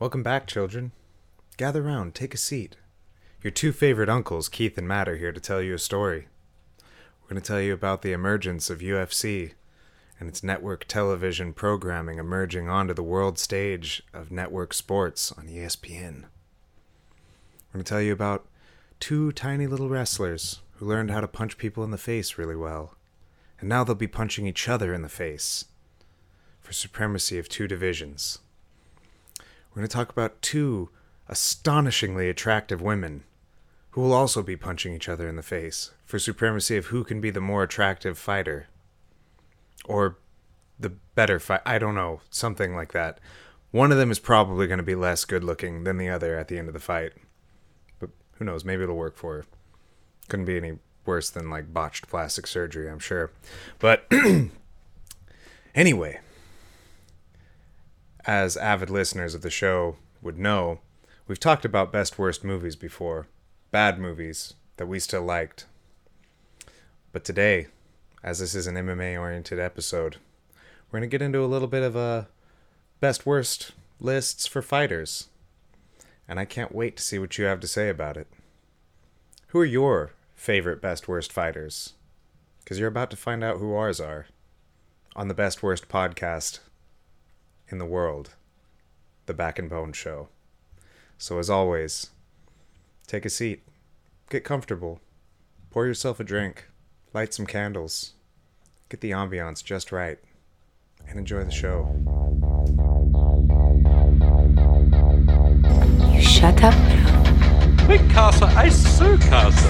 Welcome back, children. Gather round, take a seat. Your two favorite uncles, Keith and Matt, are here to tell you a story. We're going to tell you about the emergence of UFC and its network television programming emerging onto the world stage of network sports on ESPN. We're going to tell you about two tiny little wrestlers who learned how to punch people in the face really well, and now they'll be punching each other in the face for supremacy of two divisions. We're going to talk about two astonishingly attractive women who will also be punching each other in the face for supremacy of who can be the more attractive fighter. Or the better fight. I don't know. Something like that. One of them is probably going to be less good looking than the other at the end of the fight. But who knows? Maybe it'll work for her. Couldn't be any worse than like botched plastic surgery, I'm sure. But anyway, as avid listeners of the show would know, we've talked about best worst movies before. Bad movies that we still liked. But today, as this is an MMA-oriented episode, we're going to get into a little bit of a best-worst lists for fighters. And I can't wait to see what you have to say about it. Who are your favorite best-worst fighters? Because you're about to find out who ours are on the best-worst podcast in the world, The Back and Bone Show. So as always, take a seat, get comfortable, pour yourself a drink, light some candles, get the ambiance just right, and enjoy the show. You shut up now. Big Casa, I sue Casa.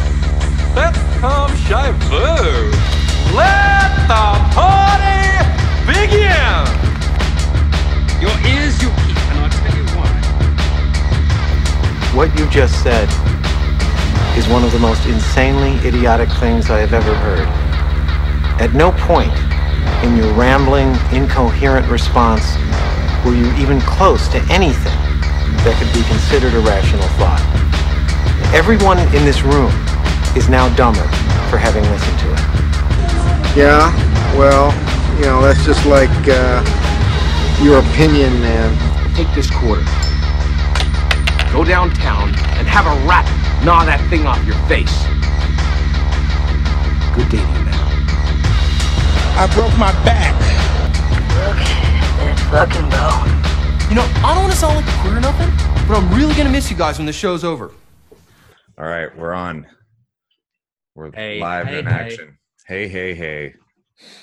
That comes shy boo. Let the party begin! Your ears you keep, and I'll tell you why. What you just said is one of the most insanely idiotic things I have ever heard. At no point in your rambling, incoherent response were you even close to anything that could be considered a rational thought. Everyone in this room is now dumber for having listened to it. Yeah, well, you know, that's just like your opinion, man. Take this quarter, go downtown, and have a rat gnaw that thing off your face. Good day to you, man. I broke my back. Look at that fucking bone. You know, I don't want to sound like a queer or nothing, but I'm really going to miss you guys when the show's over. All right, we're on. We're live in action. Hey,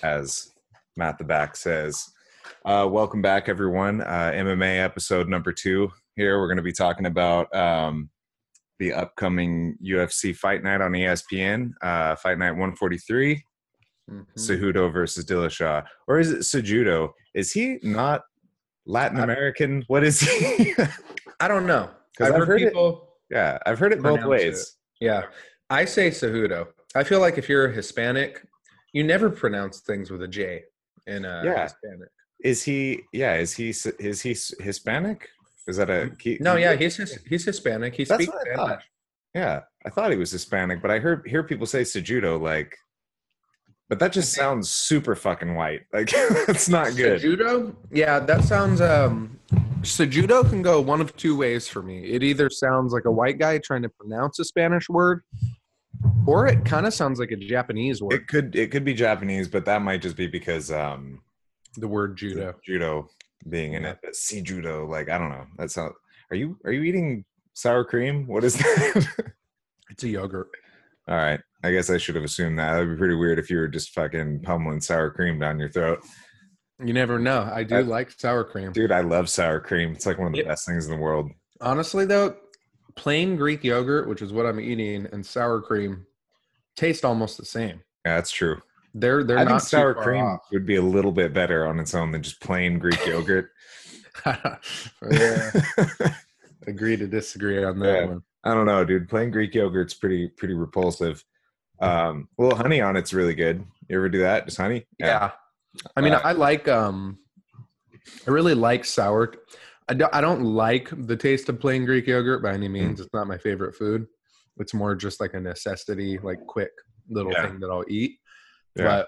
as Matt the Back says. Welcome back, everyone. MMA episode number 2 here. We're going to be talking about the upcoming UFC Fight Night on ESPN, Fight Night 143, Cejudo versus Dillashaw. Or is it Cejudo? Is he not Latin American? What is he? I don't know. Because I've heard people it, yeah, I've heard it both ways. It. Yeah. I say Cejudo. I feel like if you're Hispanic, you never pronounce things with a J in Hispanic. Is he Hispanic? Is that a key? No, yeah, he's Hispanic. He speaks Spanish. Yeah, I thought he was Hispanic, but I hear people say Cejudo, like, but that just sounds super fucking white. Like, that's not good. Cejudo? Yeah, that sounds, Cejudo can go one of two ways for me. It either sounds like a white guy trying to pronounce a Spanish word, or it kind of sounds like a Japanese word. It could be Japanese, but that might just be because the word judo. Judo. Being in it, but Cejudo, like, I don't know. That's how. Are you eating sour cream? What is that? It's a yogurt. All right, I guess I should have assumed that. That'd be pretty weird if you were just fucking pummeling sour cream down your throat. You never know. I like sour cream, dude. I love sour cream. It's like one of the best things in the world. Honestly, though, plain Greek yogurt, which is what I'm eating, and sour cream taste almost the same. Yeah, that's true. They're I not think sour cream off. Would be a little bit better on its own than just plain Greek yogurt. Yeah. Agree to disagree on that one. I don't know, dude. Plain Greek yogurt's pretty repulsive. A little honey on it's really good. You ever do that? Just honey? Yeah. I mean, I like I really like sour. I don't like the taste of plain Greek yogurt by any means. It's not my favorite food. It's more just like a necessity, like quick little thing that I'll eat. Yeah. But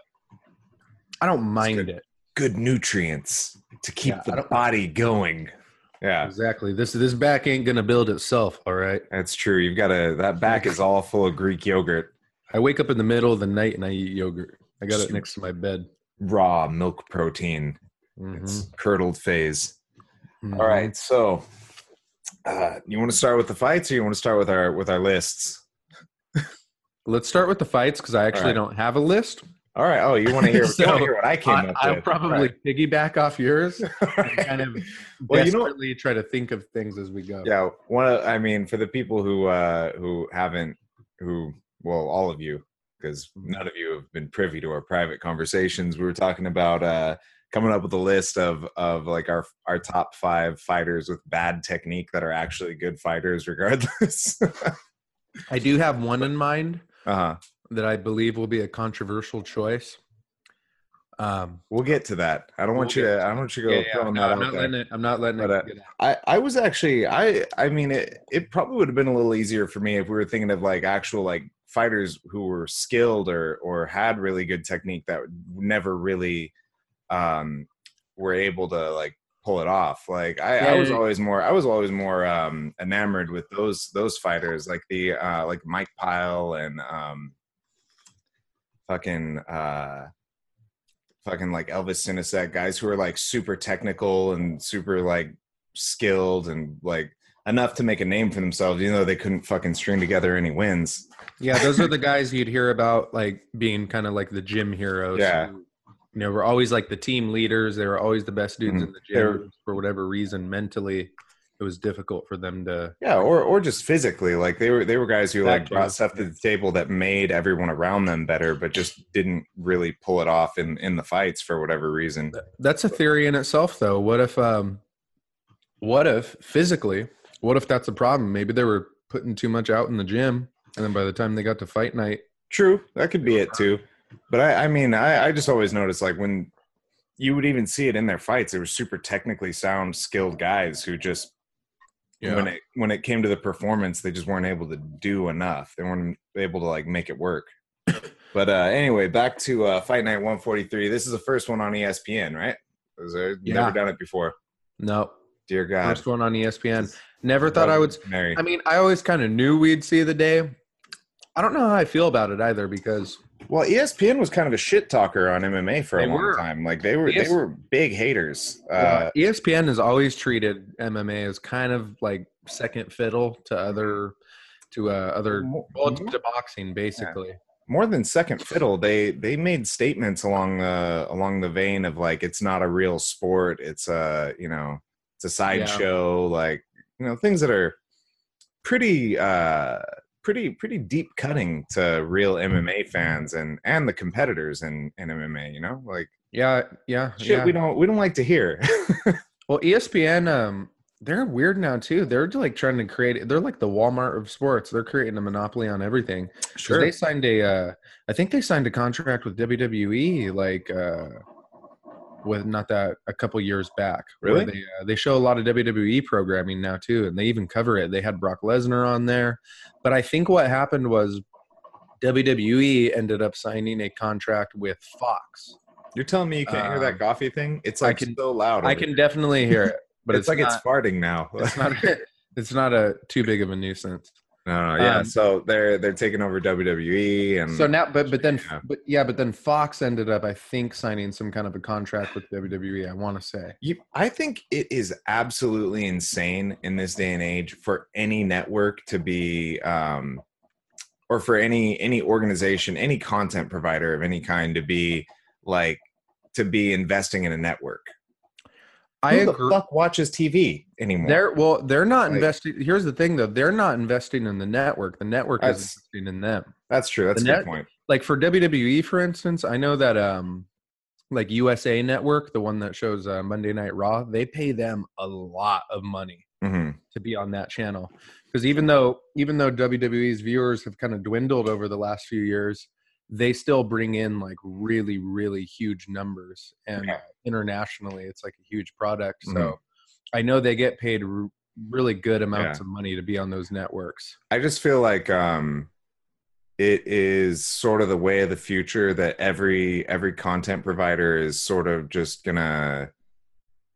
I don't mind it. Good nutrients to keep the body going. Yeah, exactly. This back ain't gonna build itself. All right, that's true. You've got to. That back is all full of Greek yogurt. I wake up in the middle of the night and I eat yogurt. I got it next to my bed. Raw milk protein. Mm-hmm. It's curdled phase. Mm-hmm. All right, so you want to start with the fights, or you want to start with our lists? Let's start with the fights because I actually don't have a list. All right. Oh, you want to hear, so you want to hear what I came up with? I'll probably piggyback off yours and kind of desperately try to think of things as we go. Yeah. For the people who all of you, because none of you have been privy to our private conversations. We were talking about coming up with a list of like our top 5 fighters with bad technique that are actually good fighters regardless. I do have one in mind. Uh-huh. That I believe will be a controversial choice. We'll get to that. I don't want you to go throwing that out there. I'm not letting it get out. It probably would have been a little easier for me if we were thinking of like actual like fighters who were skilled or had really good technique that never really were able to like pull it off. Like I was always more enamored with those fighters, like the like Mike Pyle and fucking like Elvis Sinisek, guys who are like super technical and super like skilled and like enough to make a name for themselves, even though they couldn't fucking string together any wins. Yeah, those are the guys you'd hear about like being kind of like the gym heroes. Yeah. Who, you know, were always like the team leaders. They were always the best dudes in the gym. For whatever reason, mentally, it was difficult for them to. Yeah, or just physically, like they were guys who like brought stuff to the table that made everyone around them better, but just didn't really pull it off in the fights for whatever reason. That's a theory in itself, though. What if that's a problem? Maybe they were putting too much out in the gym, and then by the time they got to fight night, true, that could be it too. But I just always noticed like when you would even see it in their fights, they were super technically sound, skilled guys who just. Yeah. When it came to the performance, they just weren't able to do enough. They weren't able to like make it work. But anyway, back to Fight Night 143. This is the first one on ESPN, right? Never done it before. No. Dear God. First one on ESPN. Never thought I would. I always kind of knew we'd see the day. I don't know how I feel about it either because. Well, ESPN was kind of a shit talker on MMA for a long time. Like they were big haters. ESPN has always treated MMA as kind of like second fiddle to to boxing, basically. Yeah. More than second fiddle, they made statements along the vein of like it's not a real sport. It's it's a sideshow. Yeah. Like things that are pretty. Pretty deep cutting to real MMA fans and the competitors in MMA, like shit. We don't like to hear. Well, ESPN, they're weird now too. They're like trying to create. They're like the Walmart of sports. They're creating a monopoly on everything. Sure, they signed a contract with WWE a couple years back. Really, they show a lot of WWE programming now too, and they even cover it. They had Brock Lesnar on there, but I think what happened was WWE ended up signing a contract with Fox. You're telling me you can't hear that coffee thing? It's like so loud. I can definitely hear it, but it's like it's farting now. it's not too big of a nuisance. No, yeah. So they're taking over WWE, and so now, but then Fox ended up, I think, signing some kind of a contract with WWE. I want to say, I think it is absolutely insane in this day and age for any network to be, or for any organization, any content provider of any kind to be investing in a network. Who the fuck watches TV anymore? They're not investing. Here's the thing, though. They're not investing in the network. The network is investing in them. That's true. That's a good point. Like for WWE, for instance, I know that like USA Network, the one that shows Monday Night Raw, they pay them a lot of money to be on that channel. Because even though WWE's viewers have kind of dwindled over the last few years, they still bring in like really, really huge numbers, and internationally, it's like a huge product. So I know they get paid really good amounts of money to be on those networks. I just feel like it is sort of the way of the future that every content provider is sort of just gonna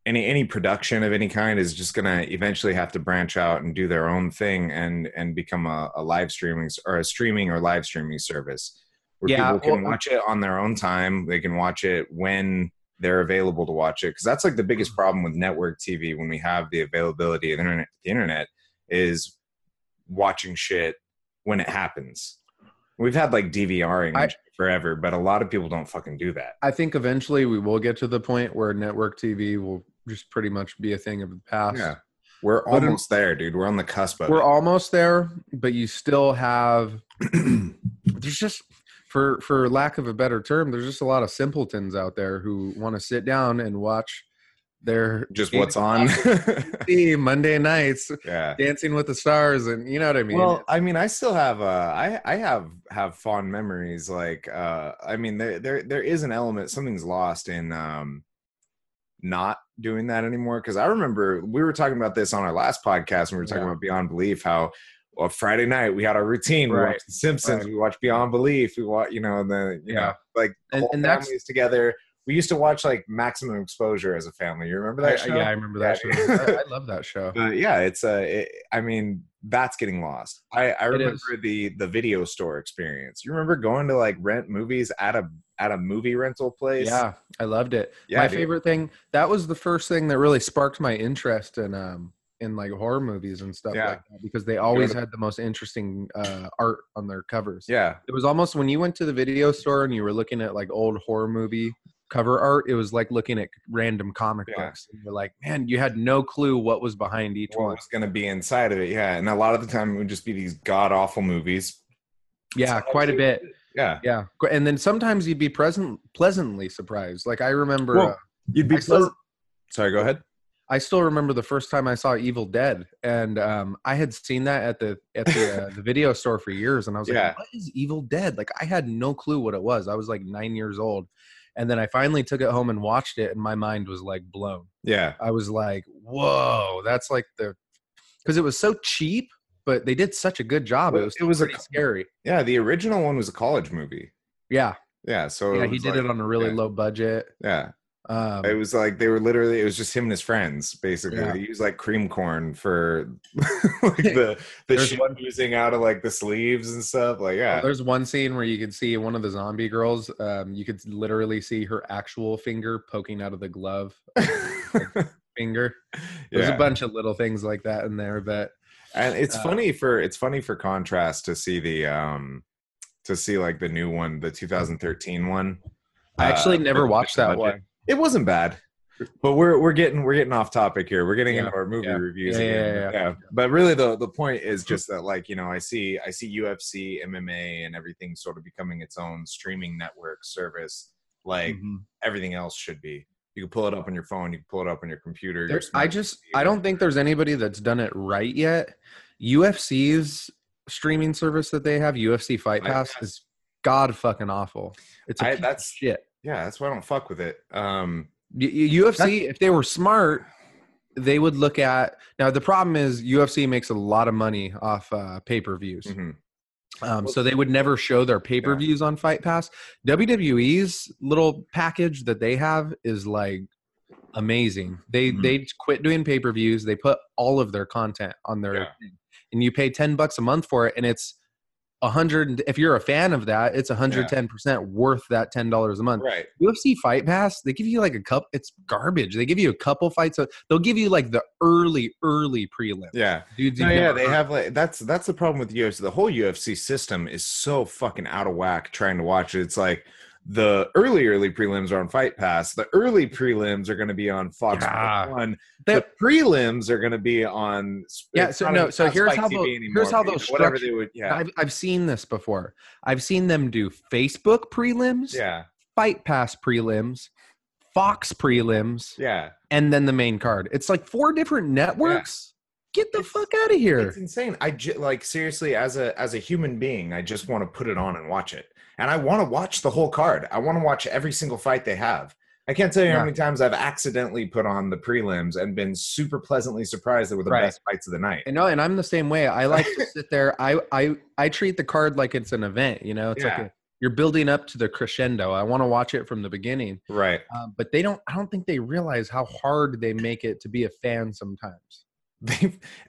any production of any kind is just going to eventually have to branch out and do their own thing and become a live streaming or a streaming or live streaming service where people can watch it on their own time. They can watch it when they're available to watch it. Because that's like the biggest problem with network TV when we have the availability of the internet is watching shit when it happens. We've had like DVRing forever, but a lot of people don't fucking do that. I think eventually we will get to the point where network TV will just pretty much be a thing of the past. Yeah, we're almost there, dude. We're on the cusp of it. We're almost there, but you still have there's just for lack of a better term, there's just a lot of simpletons out there who want to sit down and watch their just what's on Monday nights, Dancing with the Stars, and you know what I mean. Well, I mean, I still have I have fond memories. Like, I mean, there is an element, something's lost in not doing that anymore. Because I remember we were talking about this on our last podcast, and we were talking about Beyond Belief. How Friday night we had our routine. Right. We watched The Simpsons. Right. We watched Beyond Belief. We watched, the families together. We used to watch like Maximum Exposure as a family. You remember that show? Yeah, I remember that show. I love that show. But yeah, that's getting lost. I remember the video store experience. You remember going to like rent movies at a movie rental place? Yeah, I loved it. Yeah, my favorite thing, that was the first thing that really sparked my interest in like horror movies and stuff like that, because they always had the most interesting art on their covers. Yeah. It was almost when you went to the video store and you were looking at like old horror movie cover art, it was like looking at random comic books. And you're like, man, you had no clue what was behind each one. What was going to be inside of it, And a lot of the time it would just be these god-awful movies. Yeah, quite a bit. Yeah. Yeah. And then sometimes you'd be pleasantly surprised. Like I remember... Well, you'd be Sorry, go ahead. I still remember the first time I saw Evil Dead. And I had seen that at the the video store for years. And I was like, what is Evil Dead? Like I had no clue what it was. I was like 9 years old. And then I finally took it home and watched it, and my mind was, like, blown. Yeah. I was like, whoa, that's like the – because it was so cheap, but they did such a good job. It was pretty scary. Yeah, the original one was a college movie. Yeah. Yeah, so – yeah, he did it on a really low budget. Yeah. It was like they were literally – it was just him and his friends, basically. Yeah. They used, like, cream corn for, like, the shit oozing out of, like, the sleeves and stuff. Like, yeah. There's one scene where you could see one of the zombie girls. You could literally see her actual finger poking out of the glove. Finger. There's a bunch of little things like that in there. But and it's funny for contrast to see the like, the new one, the 2013 one. I actually never watched that one. It wasn't bad, but we're getting off topic here. We're getting into our movie reviews. Yeah. But really, the point is just that, like, you know, I see UFC, MMA, and everything sort of becoming its own streaming network service, like everything else should be. You can pull it up on your phone. You can pull it up on your computer. I don't think there's anybody that's done it right yet. UFC's streaming service that they have, UFC Fight Pass, is god fucking awful. It's a piece of shit. Yeah, that's why I don't fuck with it. UFC, if they were smart, they would look at... Now, the problem is UFC makes a lot of money off pay-per-views. Mm-hmm. So they would never show their pay-per-views on Fight Pass. WWE's little package that they have is, like, amazing. They quit doing pay-per-views. They put all of their content on their thing. And you pay $10 a month for it, and it's... 100. If you're a fan of that, it's 110% worth that $10 a month. Right. UFC Fight Pass, they give you like a couple. It's garbage. They give you a couple fights. So they'll give you like the early prelims. Yeah. They have like that's the problem with UFC. The whole UFC system is so fucking out of whack. Trying to watch it, it's like the early prelims are on Fight Pass. The early prelims are going to be on Fox One. The prelims are going to be on. So here's how those whatever they would. Yeah, I've seen this before. I've seen them do Facebook prelims. Yeah. Fight Pass prelims. Fox prelims. Yeah. And then the main card. It's like four different networks. Yeah. Get the fuck out of here. It's insane. I seriously, as a human being, I just want to put it on and watch it. And I want to watch the whole card. I want to watch every single fight they have. I can't tell you how many times I've accidentally put on the prelims and been super pleasantly surprised that were the best fights of the night. And no, and I'm the same way. I like to sit there. I treat the card like it's an event, you know? It's like you're building up to the crescendo. I want to watch it from the beginning. Right. But they don't, I don't think they realize how hard they make it to be a fan sometimes.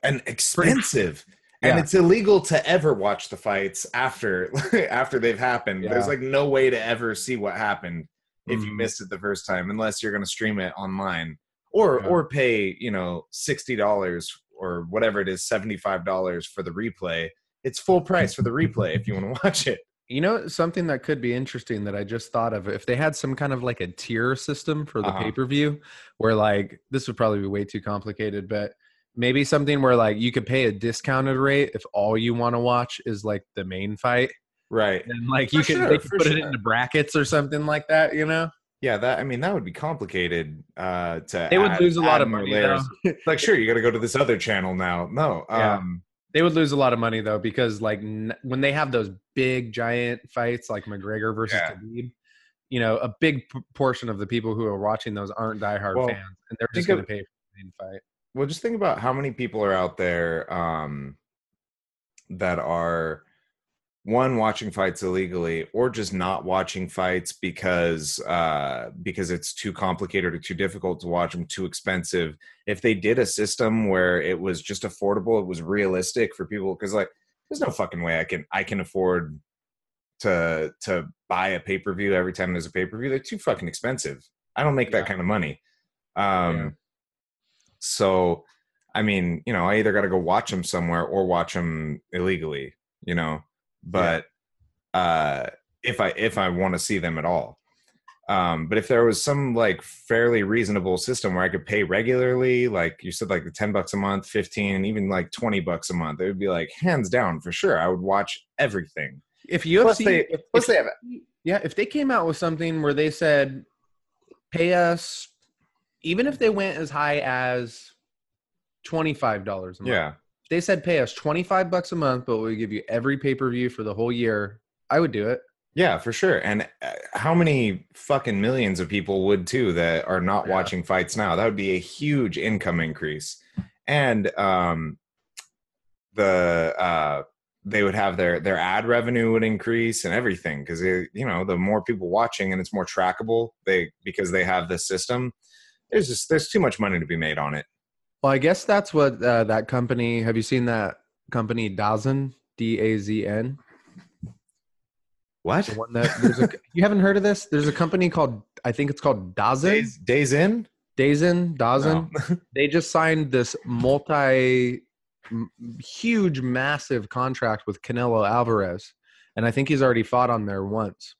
And expensive. Yeah. And it's illegal to ever watch the fights after, after they've happened. Yeah. There's like no way to ever see what happened if you missed it the first time, unless you're going to stream it online or pay, you know, $60 or whatever it is, $75 for the replay. It's full price for the replay if you want to watch it. You know, something that could be interesting that I just thought of, if they had some kind of like a tier system for the pay-per-view, where like, this would probably be way too complicated, but maybe something where like you could pay a discounted rate if all you want to watch is like the main fight. Right. And like you could put it into brackets or something like that, you know? Yeah, that, I mean, that would be complicated to They would lose a lot of money. Like, sure, you got to go to this other channel now. No. Yeah. They would lose a lot of money, though, because, like, when they have those big, giant fights, like McGregor versus Khabib, you know, a big portion of the people who are watching those aren't diehard fans, and they're just going to pay for the main fight. Well, just think about how many people are out there that are, one, watching fights illegally, or just not watching fights because it's too complicated or too difficult to watch them, too expensive. If they did a system where it was just affordable, it was realistic for people, because like there's no fucking way I can afford to buy a pay-per-view every time there's a pay-per-view. They're too fucking expensive. I don't make that kind of money. So I mean, you know, I either got to go watch them somewhere or watch them illegally, you know. But if I want to see them at all, but if there was some like fairly reasonable system where I could pay regularly, like you said, like the $10 a month, 15, even like $20 a month, it would be like hands down for sure. I would watch everything. If UFC, if they came out with something where they said, pay us, even if they went as high as $25 a month. Yeah. They said pay us $25 a month, but we'll give you every pay-per-view for the whole year. I would do it. Yeah, for sure. And how many fucking millions of people would too that are not watching fights now? That would be a huge income increase. And they would have their ad revenue would increase and everything, because you know, the more people watching and it's more trackable, because they have this system. There's too much money to be made on it. Well, I guess that's what that company. Have you seen that company DAZN? DAZN. What? The one that, you haven't heard of this? There's a company called, I think it's called DAZN. DAZN. DAZN. DAZN. No. They just signed this huge, massive contract with Canelo Alvarez, and I think he's already fought on there once.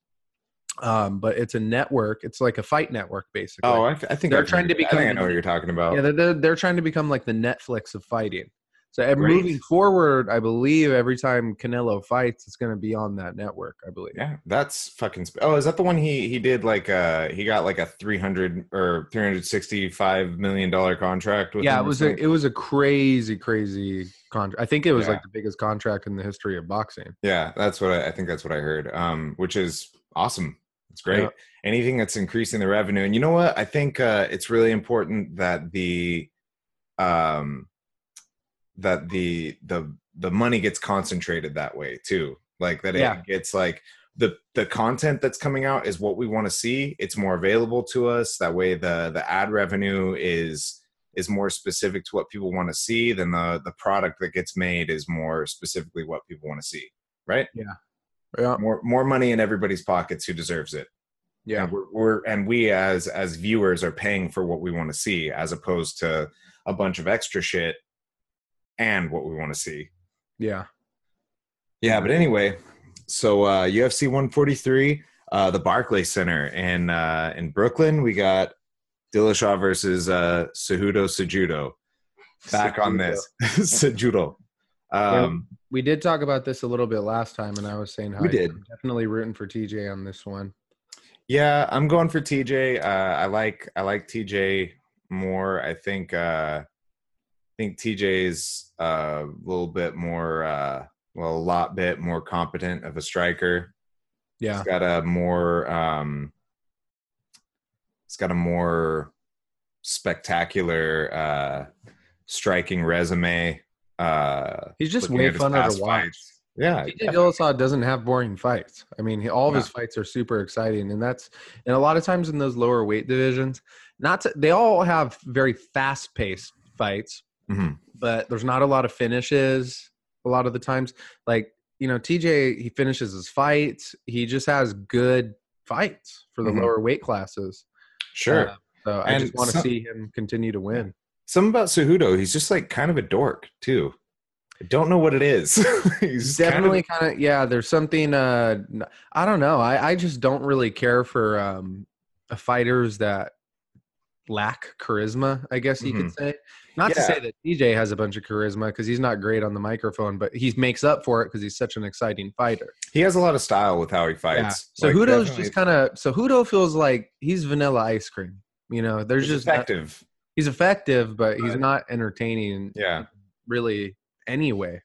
But it's a network. It's like a fight network, basically. Oh, I think they're trying to become. I know what you're talking about. Yeah, they're trying to become like the Netflix of fighting. So moving forward, I believe every time Canelo fights, it's going to be on that network. I believe. Yeah, that's fucking. Oh, is that the one he did? Like, he got like a $365 million contract. With him, it was a crazy contract. I think it was like the biggest contract in the history of boxing. Yeah, that's what I think. That's what I heard. Which is awesome. It's great. Yeah. Anything that's increasing the revenue. And you know what? I think it's really important that the money gets concentrated that way too. Like that it gets like the content that's coming out is what we want to see. It's more available to us. That way the ad revenue is more specific to what people want to see than the product that gets made is more specifically what people want to see. Right? Yeah. Yeah. More money in everybody's pockets who deserves it. Yeah, and we as viewers are paying for what we want to see, as opposed to a bunch of extra shit and what we want to see. Yeah, yeah. But anyway, so UFC 143, the Barclays Center in Brooklyn, we got Dillashaw versus Cejudo. Cejudo back on this. Cejudo. We did talk about this a little bit last time, and I was saying how I'm definitely rooting for TJ on this one. Yeah, I'm going for TJ. I like TJ more. I think TJ's a little bit more, a lot bit more competent of a striker. Yeah, he's got a more, spectacular striking resume. He's just way funner to watch. Yeah, TJ Dillashaw doesn't have boring fights. I mean, all of his fights are super exciting, and a lot of times in those lower weight divisions, they all have very fast paced fights, but there's not a lot of finishes a lot of the times. Like, you know, TJ, he finishes his fights. He just has good fights for the lower weight classes. Sure. So I just want to see him continue to win. Something about Cejudo, he's just like kind of a dork too. I don't know what it is. He's definitely kind of yeah, there's something I don't know. I just don't really care for fighters that lack charisma, I guess you could say. Not to say that DJ has a bunch of charisma, because he's not great on the microphone, but he makes up for it because he's such an exciting fighter. He has a lot of style with how he fights. Yeah. Like, Cejudo's just kind of Cejudo feels like he's vanilla ice cream. You know, there's just effective. He's effective, but he's not entertaining. Yeah, really. Anyway,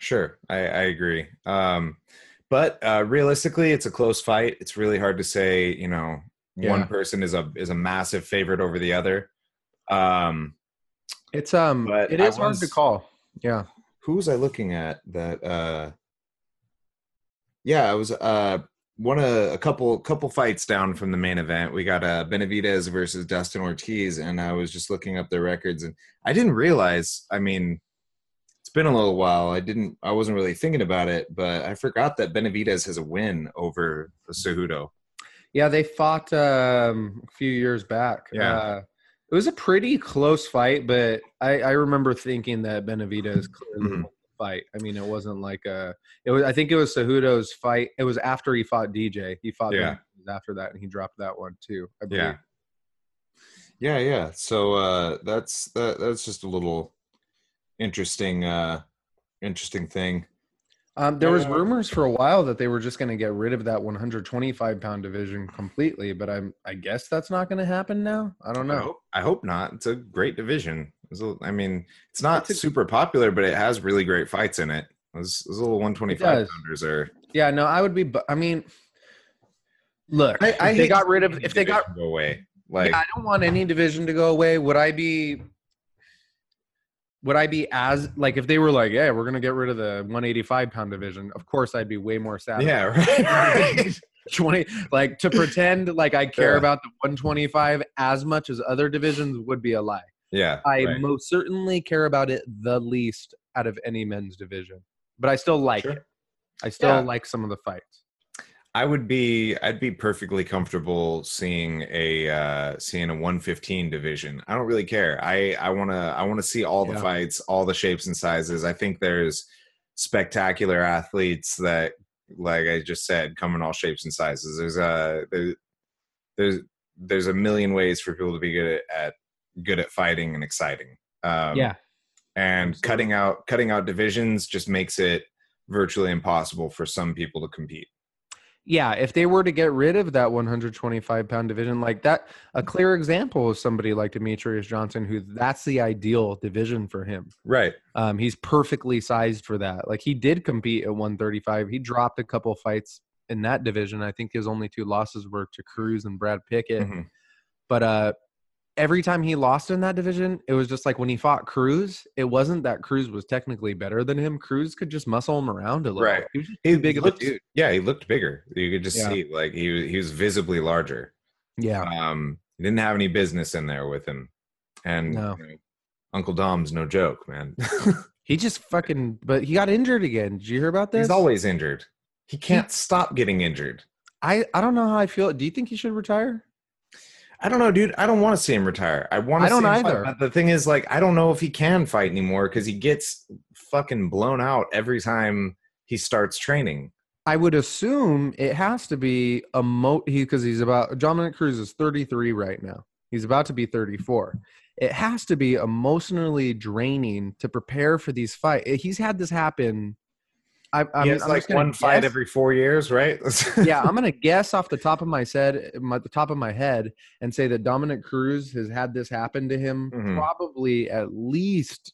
sure, I agree. But realistically, it's a close fight. It's really hard to say. You know, one person is a massive favorite over the other. It is hard to call. Yeah, who was I looking at that? I was one a couple fights down from the main event. We got Benavidez versus Dustin Ortiz, and I was just looking up their records, and I didn't realize. I mean, it's been a little while. I wasn't really thinking about it, but I forgot that Benavidez has a win over Cejudo. Yeah, they fought a few years back. Yeah, it was a pretty close fight, but I remember thinking that Benavidez clearly won the fight. I mean, it wasn't like I think it was Cejudo's fight. It was after he fought DJ. He fought Benavidez after that, and he dropped that one too, I believe. Yeah. So that's just a little interesting thing. There was rumors for a while that they were just going to get rid of that 125-pound division completely, but I guess that's not going to happen now. I don't know. I hope not. It's a great division. It's not super popular, but it has really great fights in it. Those little 125-pounders are. Yeah, no, I would be. I mean, look, if they got rid of if they got go away. Like, I don't want any division to go away. Would I be as like if they were like, yeah, we're gonna get rid of the 185-pound division? Of course, I'd be way more sad. Yeah, right. 20 like to pretend like I care about the 125 as much as other divisions would be a lie. Yeah, I most certainly care about it the least out of any men's division, but I still like it. I still like some of the fights. I'd be perfectly comfortable seeing a 115 division. I don't really care. I wanna see all the fights, all the shapes and sizes. I think there's spectacular athletes that, like I just said, come in all shapes and sizes. There's a million ways for people to be good at fighting and exciting. And cutting out divisions just makes it virtually impossible for some people to compete. Yeah, if they were to get rid of that 125-pound division, like that, a clear example is somebody like Demetrius Johnson, who that's the ideal division for him. Right. He's perfectly sized for that. Like, he did compete at 135. He dropped a couple fights in that division. I think his only two losses were to Cruz and Brad Pickett. But every time he lost in that division, it was just like when he fought Cruz, it wasn't that Cruz was technically better than him. Cruz could just muscle him around a little. Right. He was big of a dude. Yeah, he looked bigger. You could just see, like, he was visibly larger. Yeah. He didn't have any business in there with him. And you know, Uncle Dom's no joke, man. He just but he got injured again. Did you hear about this? He's always injured. He can't stop getting injured. I don't know how I feel. Do you think he should retire? I don't know, dude. I don't want to see him retire. I want to see him either. Fight. But the thing is, like, I don't know if he can fight anymore because he gets fucking blown out every time he starts training. I would assume it has to be because he's about – Dominick Cruz is 33 right now. He's about to be 34. It has to be emotionally draining to prepare for these fights. He's had this happen – it's like one fight every 4 years, right? Yeah, I'm gonna guess off the top of my head, and say that Dominick Cruz has had this happen to him probably at least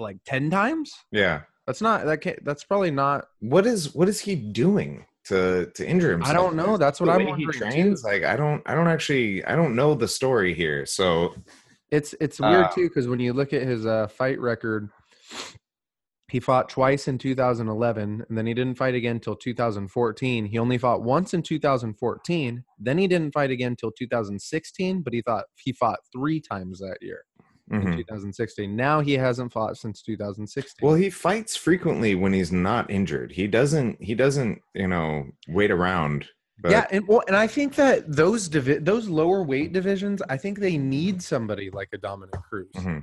like 10 times. Yeah, that's probably not. What is he doing to injure himself? I don't know. That's what I'm wondering. He trains like I don't know the story here. So it's weird too because when you look at his fight record. He fought twice in 2011, and then he didn't fight again until 2014. He only fought once in 2014. Then he didn't fight again until 2016, but he fought three times that year in 2016. Now he hasn't fought since 2016. Well, he fights frequently when he's not injured. He doesn't, you know, wait around. But yeah, and I think that those lower weight divisions, I think they need somebody like a Dominick Cruz. Mm-hmm.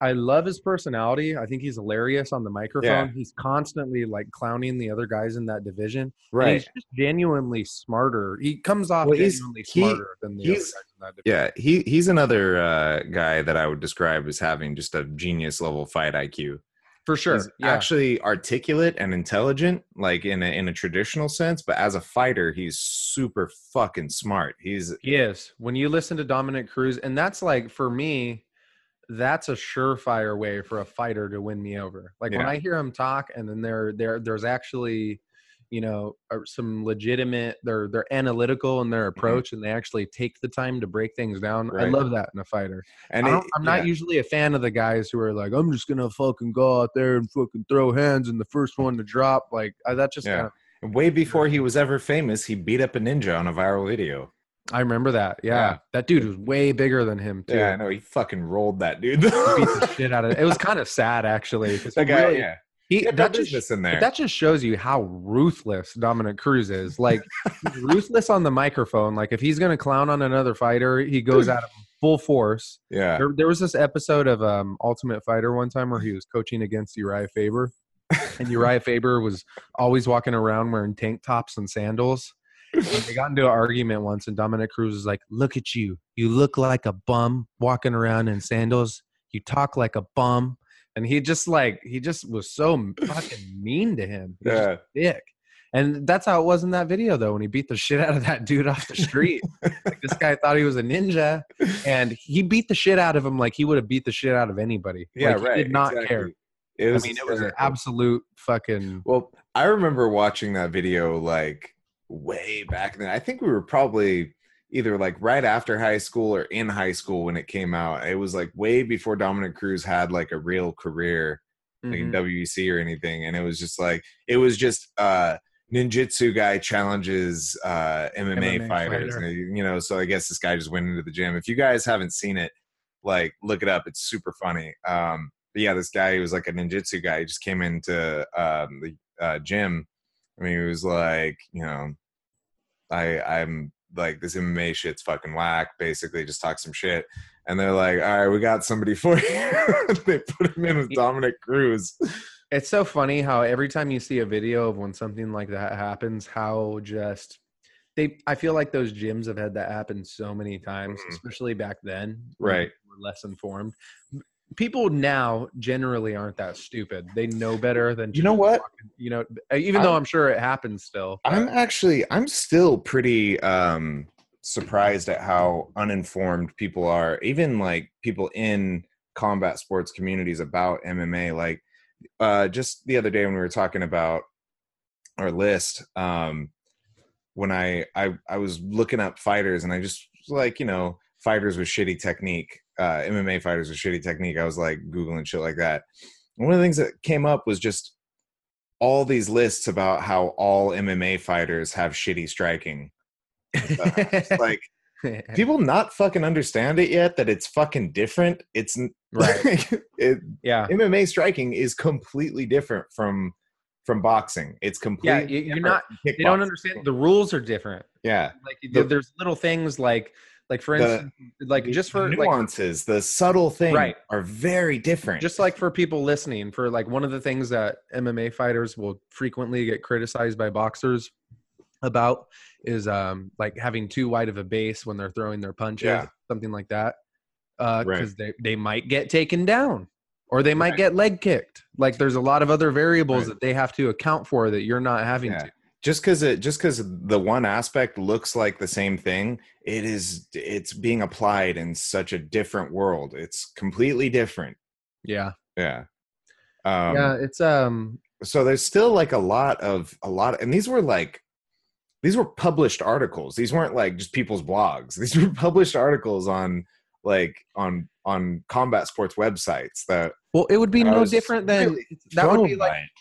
I love his personality. I think he's hilarious on the microphone. Yeah. He's constantly like clowning the other guys in that division. Right. And he's just genuinely smarter. He comes off genuinely smarter than the other guys in that division. Yeah, he's another guy that I would describe as having just a genius level fight IQ. For sure. He's actually articulate and intelligent, like in a traditional sense, but as a fighter, he's super fucking smart. He is. When you listen to Dominick Cruz, and that's like, for me, that's a surefire way for a fighter to win me over. Like when I hear him talk, and then there's actually, you know, some legitimate, they're analytical in their approach, and they actually take the time to break things down. Right. I love that in a fighter. And I'm not usually a fan of the guys who are like, I'm just gonna fucking go out there and fucking throw hands and the first one to drop. Like that just kind of, way before he was ever famous, he beat up a ninja on a viral video. I remember that. Yeah. That dude was way bigger than him, too. Yeah, I know. He fucking rolled that dude. He beat the shit out of it. It was kind of sad, actually. That guy, really, that just shows you how ruthless Dominick Cruz is. Like, he's ruthless on the microphone. Like, if he's going to clown on another fighter, he goes at him full force. Yeah. There was this episode of Ultimate Fighter one time where he was coaching against Urijah Faber. And Urijah Faber was always walking around wearing tank tops and sandals. And they got into an argument once, and Dominick Cruz was like, look at you. You look like a bum walking around in sandals. You talk like a bum. And he just was so fucking mean to him. He was just dick. And that's how it was in that video, though, when he beat the shit out of that dude off the street. Like, this guy thought he was a ninja, and he beat the shit out of him like he would have beat the shit out of anybody. Yeah, like, right. He did not care. It was an absolute fucking... Well, I remember watching that video, like... way back then. I think we were probably either like right after high school or in high school when it came out. It was like way before Dominick Cruz had like a real career, like in WEC or anything. And it was just ninjutsu guy challenges MMA fighters. Fighter. And, you know, so I guess this guy just went into the gym. If you guys haven't seen it, like, look it up. It's super funny. But yeah, this guy, he was like a ninjutsu guy. He just came into the gym. I mean, he was like, you know, I'm like, this MMA shit's fucking whack, basically, just talk some shit. And they're like, all right, we got somebody for you. They put him in with Dominick Cruz. It's so funny how every time you see a video of when something like that happens, how just I feel like those gyms have had that happen so many times, especially back then. Right. When we were less informed. People now generally aren't that stupid. They know better than, you know what? Walking, you know, even though I'm sure it happens still. I'm still pretty surprised at how uninformed people are. Even like people in combat sports communities about MMA. Like just the other day when we were talking about our list, when I was looking up fighters, and I just like, you know, fighters with shitty technique. MMA fighters with shitty technique. I was like Googling shit like that. And one of the things that came up was just all these lists about how all MMA fighters have shitty striking. Like, people not fucking understand it yet, that it's fucking different. It's right. MMA striking is completely different from boxing. It's completely you're not. They don't understand. The rules are different. Yeah, like there's little things like. Like, for instance, nuances, the subtle things are very different. Just like for people listening, for like one of the things that MMA fighters will frequently get criticized by boxers about is like having too wide of a base when they're throwing their punches, something like that. Because they might get taken down, or they might get leg kicked. Like, there's a lot of other variables that they have to account for that you're not having to. Just because the one aspect looks like the same thing, it's being applied in such a different world. It's completely different. It's so there's still like a lot of, and these were published articles. These weren't like just people's blogs. These were published articles on like on combat sports websites that. Well, it would be no different than that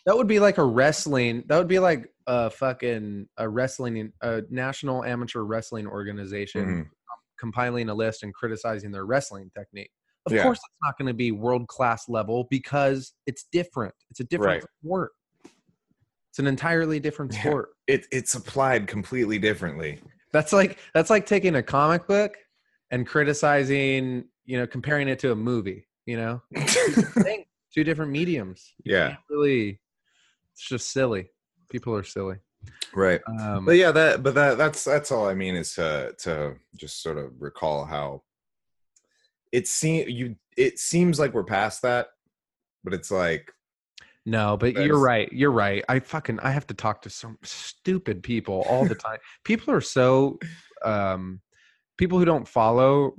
would be like a wrestling a national amateur wrestling organization compiling a list and criticizing their wrestling technique. Of course, it's not going to be world class level because it's different. It's a different sport. It's an entirely different sport. Yeah. It's applied completely differently. That's like taking a comic book and criticizing, comparing it to a movie. Two different mediums. It's just silly. People are silly, right? That's all I mean is to just sort of recall how it seems like we're past that, but it's like no. But you're right. I have to talk to some stupid people all the time. People are so. People who don't follow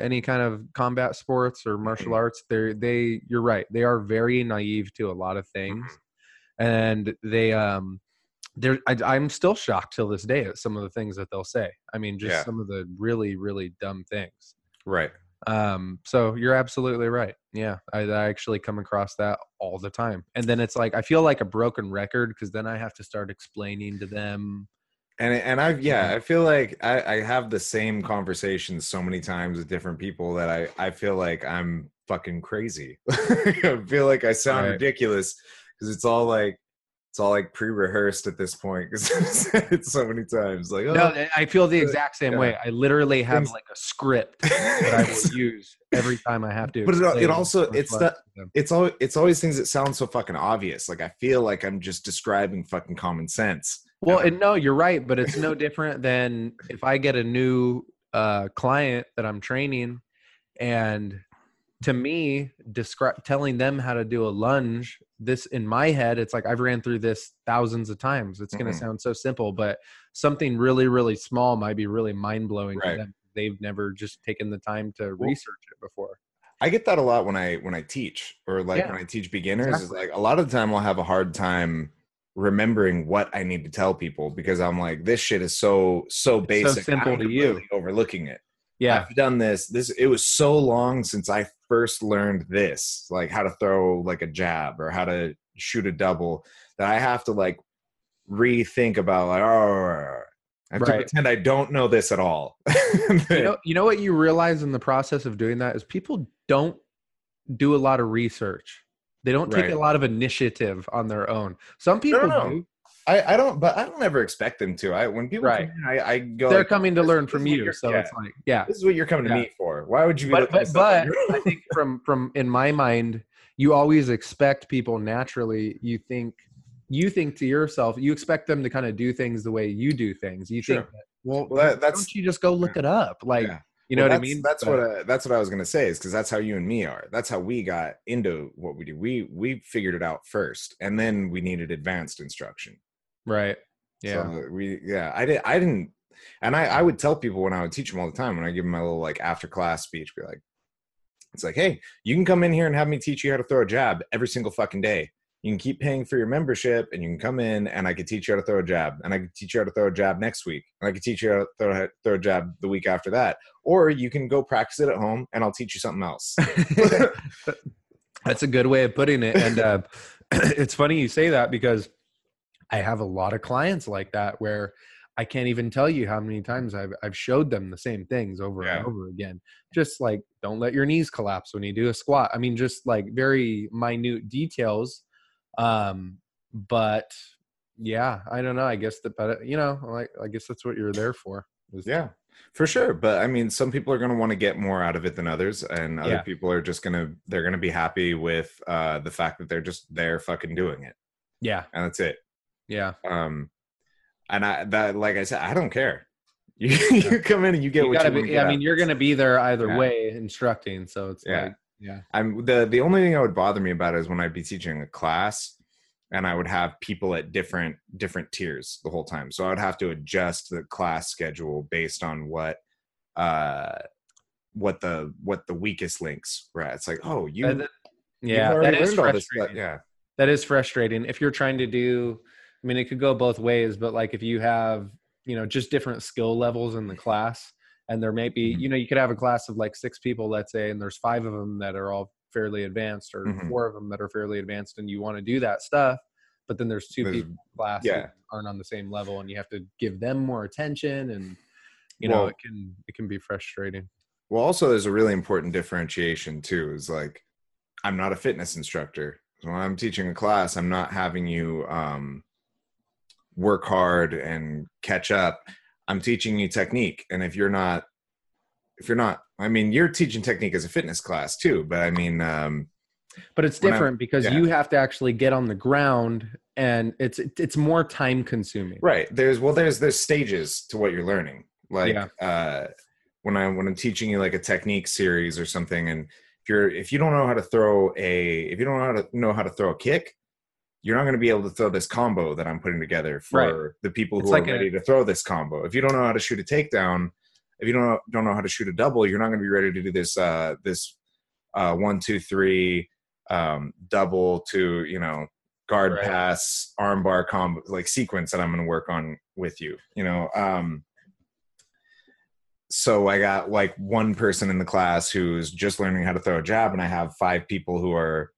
any kind of combat sports or martial arts, you're right. They are very naive to a lot of things, and they I'm still shocked till this day at some of the things that they'll say. I mean, just some of the really, really dumb things. Right. So you're absolutely right. Yeah, I actually come across that all the time, and then it's like I feel like a broken record because then I have to start explaining to them. I feel like I have the same conversations so many times with different people that I feel like I'm fucking crazy. I feel like I sound ridiculous because it's all like pre-rehearsed at this point because I've said it so many times. Like, no, I feel the exact same way. I literally have like a script that I will use every time I have to. But it's always things that sound so fucking obvious. Like I feel like I'm just describing fucking common sense. Well, and no, you're right, but it's no different than if I get a new client that I'm training, and to me, telling them how to do a lunge, this in my head, it's like I've ran through this thousands of times. It's going to sound so simple, but something really, really small might be really mind-blowing to them. They've never just taken the time to research it before. I get that a lot when I teach, or when I teach beginners. Exactly. It's like a lot of the time I'll have a hard time remembering what I need to tell people because I'm like, this shit is so basic, so simple to you, really overlooking it. Yeah, I've done this. It was so long since I first learned this, like how to throw like a jab or how to shoot a double, that I have to like rethink about like, oh, I have to pretend I don't know this at all. You know what you realize in the process of doing that is people don't do a lot of research. They don't take a lot of initiative on their own. Some people do. I don't, but I don't ever expect them to. When people come in, I go. They're like, coming to learn from you, so it's like, this is what you're coming to me for. Why would you? But I think from in my mind, you always expect people naturally. You think to yourself, you expect them to kind of do things the way you do things. You think, why don't you just go look it up, like. Yeah. You know what I mean? That's what I was going to say, is because that's how you and me are. That's how we got into what we do. We figured it out first, and then we needed advanced instruction. Right. Yeah. So I didn't. And I would tell people when I would teach them all the time, when I give them my little like after class speech, be like, it's like, hey, you can come in here and have me teach you how to throw a jab every single fucking day. You can keep paying for your membership, and you can come in, and I could teach you how to throw a jab, and I could teach you how to throw a jab next week, and I could teach you how to throw a jab the week after that. Or you can go practice it at home, and I'll teach you something else. That's a good way of putting it. And it's funny you say that, because I have a lot of clients like that where I can't even tell you how many times I've showed them the same things over and over again. Just like, don't let your knees collapse when you do a squat. I mean, just like very minute details. But yeah, I don't know. I guess I guess that's what you're there for. Yeah, for sure. But I mean, some people are going to want to get more out of it than others, and other people are just they're going to be happy with, the fact that they're just there fucking doing it. Yeah. And that's it. Yeah. And like I said, I don't care. You come in and you get what you want to get. I mean, you're going to be there either way instructing. So it's like. Yeah, I'm the only thing that would bother me about it is when I'd be teaching a class, and I would have people at different tiers the whole time. So I would have to adjust the class schedule based on what the weakest links were at. It's like, oh, that is frustrating. If you're trying to do, I mean, it could go both ways, but like if you have just different skill levels in the class. And there may be, you know, you could have a class of like 6 people, let's say, and there's 5 of them that are all fairly advanced, or 4 of them that are fairly advanced, and you want to do that stuff. But then there's 2 people in the class that aren't on the same level, and you have to give them more attention, and you know, it can be frustrating. Well, also there's a really important differentiation too, is like, I'm not a fitness instructor. So when I'm teaching a class, I'm not having you work hard and catch up. I'm teaching you technique. And if you're not, I mean, you're teaching technique as a fitness class too, but I mean, but it's different because you have to actually get on the ground, and it's more time consuming. Right. There's stages to what you're learning. Like when I'm teaching you like a technique series or something, and if you don't know how to throw a kick, you're not going to be able to throw this combo that I'm putting together for the people who are ready to throw this combo. If you don't know how to shoot a takedown, if you don't know how to shoot a double, you're not going to be ready to do this 1-2-3 double to, you know, guard pass armbar combo like sequence that I'm going to work on with you. You know, so I got like one person in the class who's just learning how to throw a jab, and I have 5 people who are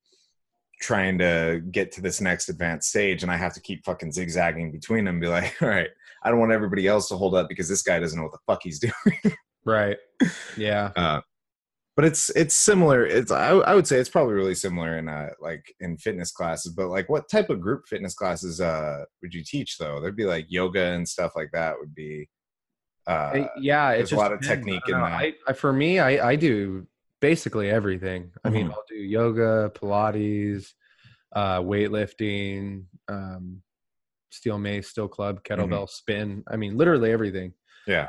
trying to get to this next advanced stage, and I have to keep fucking zigzagging between them and be like, all right, I don't want everybody else to hold up because this guy doesn't know what the fuck he's doing. Right. Yeah. But it's similar. I would say it's probably really similar in fitness classes, but like what type of group fitness classes would you teach though? There'd be like yoga and stuff like that would be, there's a lot of technique in that. For me, I do basically everything. I mean, I'll do yoga, Pilates, weightlifting, steel mace, steel club, kettlebell spin. I mean, literally everything. Yeah.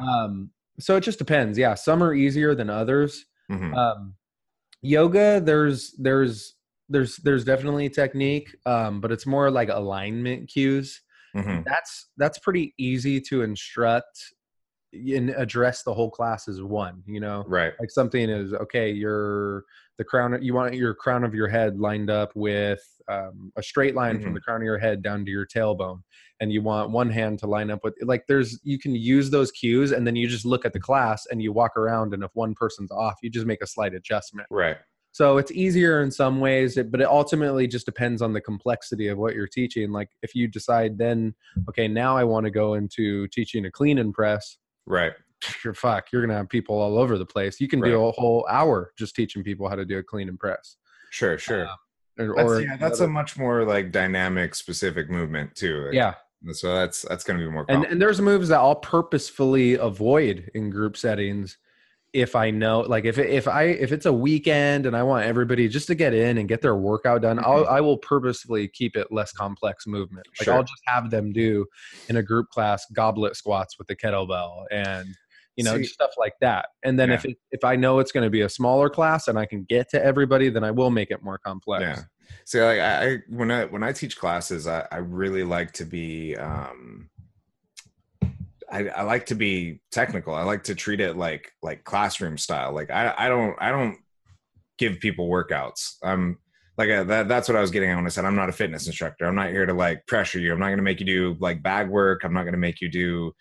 So it just depends. Yeah. Some are easier than others. Yoga, there's definitely technique, but it's more like alignment cues. That's pretty easy to instruct and address the whole class as one, you know, right? Like something is, okay, you want your crown of your head lined up with a straight line from the crown of your head down to your tailbone. And you want one hand to line up with, like, you can use those cues, and then you just look at the class and you walk around, and if one person's off, you just make a slight adjustment. Right. So it's easier in some ways, but it ultimately just depends on the complexity of what you're teaching. Like if you decide then, okay, now I want to go into teaching a clean and press. Right. You're going to have people all over the place. You can do a whole hour just teaching people how to do a clean and press. Sure. That's a much more like dynamic, specific movement too. Yeah. So that's going to be more common. And there's moves that I'll purposefully avoid in group settings if I know, like if it's a weekend and I want everybody just to get in and get their workout done, I will purposefully keep it less complex movement. Like I'll just have them do in a group class goblet squats with the kettlebell and, you know, stuff like that. And then if I know it's going to be a smaller class and I can get to everybody, then I will make it more complex. Yeah. So like when I teach classes, I really like to be, I like to be technical. I like to treat it like classroom style. Like I don't give people workouts. That's what I was getting at when I said I'm not a fitness instructor. I'm not here to like pressure you. I'm not going to make you do like bag work. I'm not going to make you do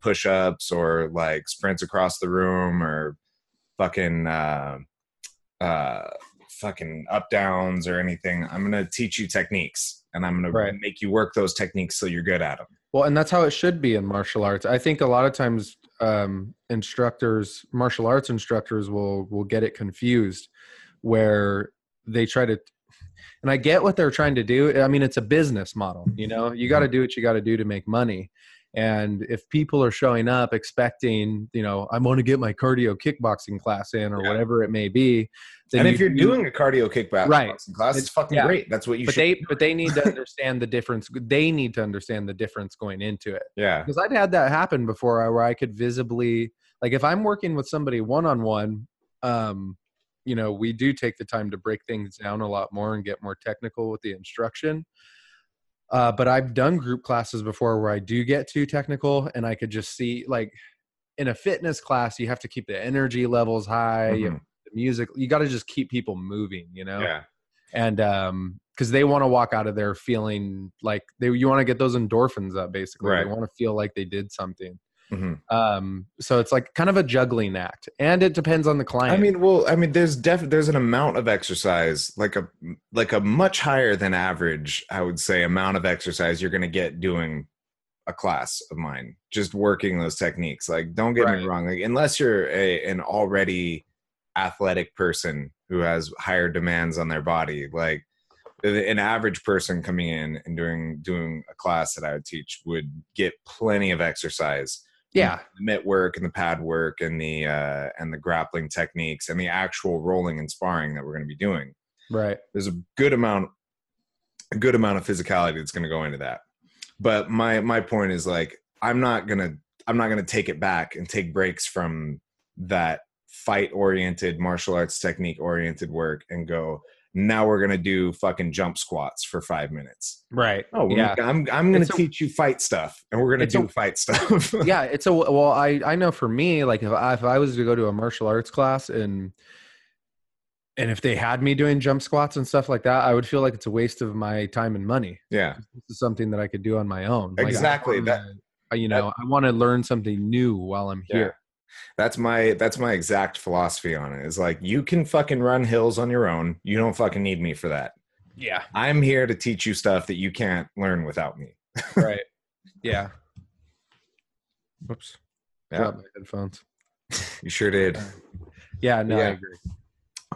push-ups or like sprints across the room or fucking up downs or anything. I'm going to teach you techniques, and I'm going to make you work those techniques so you're good at them. Well, and that's how it should be in martial arts. I think a lot of times martial arts instructors will get it confused where they try to, and I get what they're trying to do. I mean, it's a business model, you know, you got to do what you got to do to make money. And if people are showing up expecting, you know, I want to get my cardio kickboxing class in or whatever it may be. And if you're doing a cardio kickboxing class, it's fucking great. That's what you should do. But they need to understand the difference. They need to understand the difference going into it. Yeah. Because I've had that happen before where I could visibly, like if I'm working with somebody one-on-one, you know, we do take the time to break things down a lot more and get more technical with the instruction. But I've done group classes before where I do get too technical, and I could just see, like in a fitness class, you have to keep the energy levels high, you know, the music, you got to just keep people moving, you know? Yeah. And, cause they want to walk out of there feeling like you want to get those endorphins up basically. Right. They want to feel like they did something. Mm-hmm. So it's like kind of a juggling act, and it depends on the client. I mean, well, I mean, there's an amount of exercise, like a much higher than average, I would say, amount of exercise you're going to get doing a class of mine, just working those techniques. Like, don't get me wrong. Like, unless you're an already athletic person who has higher demands on their body, like an average person coming in and doing a class that I would teach would get plenty of exercise. Yeah. The mitt work and the pad work and the grappling techniques and the actual rolling and sparring that we're going to be doing. Right. There's a good amount of physicality that's going to go into that. But my point is, like, I'm not gonna take it back and take breaks from that fight oriented, martial arts technique oriented work and go, now we're gonna do fucking jump squats for 5 minutes. Right. Oh yeah. I'm gonna teach you fight stuff, and we're gonna do fight stuff. Yeah, it's well, I know for me, like, if I was to go to a martial arts class and if they had me doing jump squats and stuff like that, I would feel like it's a waste of my time and money. Yeah. This is something that I could do on my own. Exactly. Like, I want to learn something new while I'm here. That's my exact philosophy on it. It's like, you can fucking run hills on your own. You don't fucking need me for that. Yeah. I'm here to teach you stuff that you can't learn without me. Right. Yeah. Whoops. Yeah. Dropped my headphones. You sure did. Yeah, no, yeah. I agree.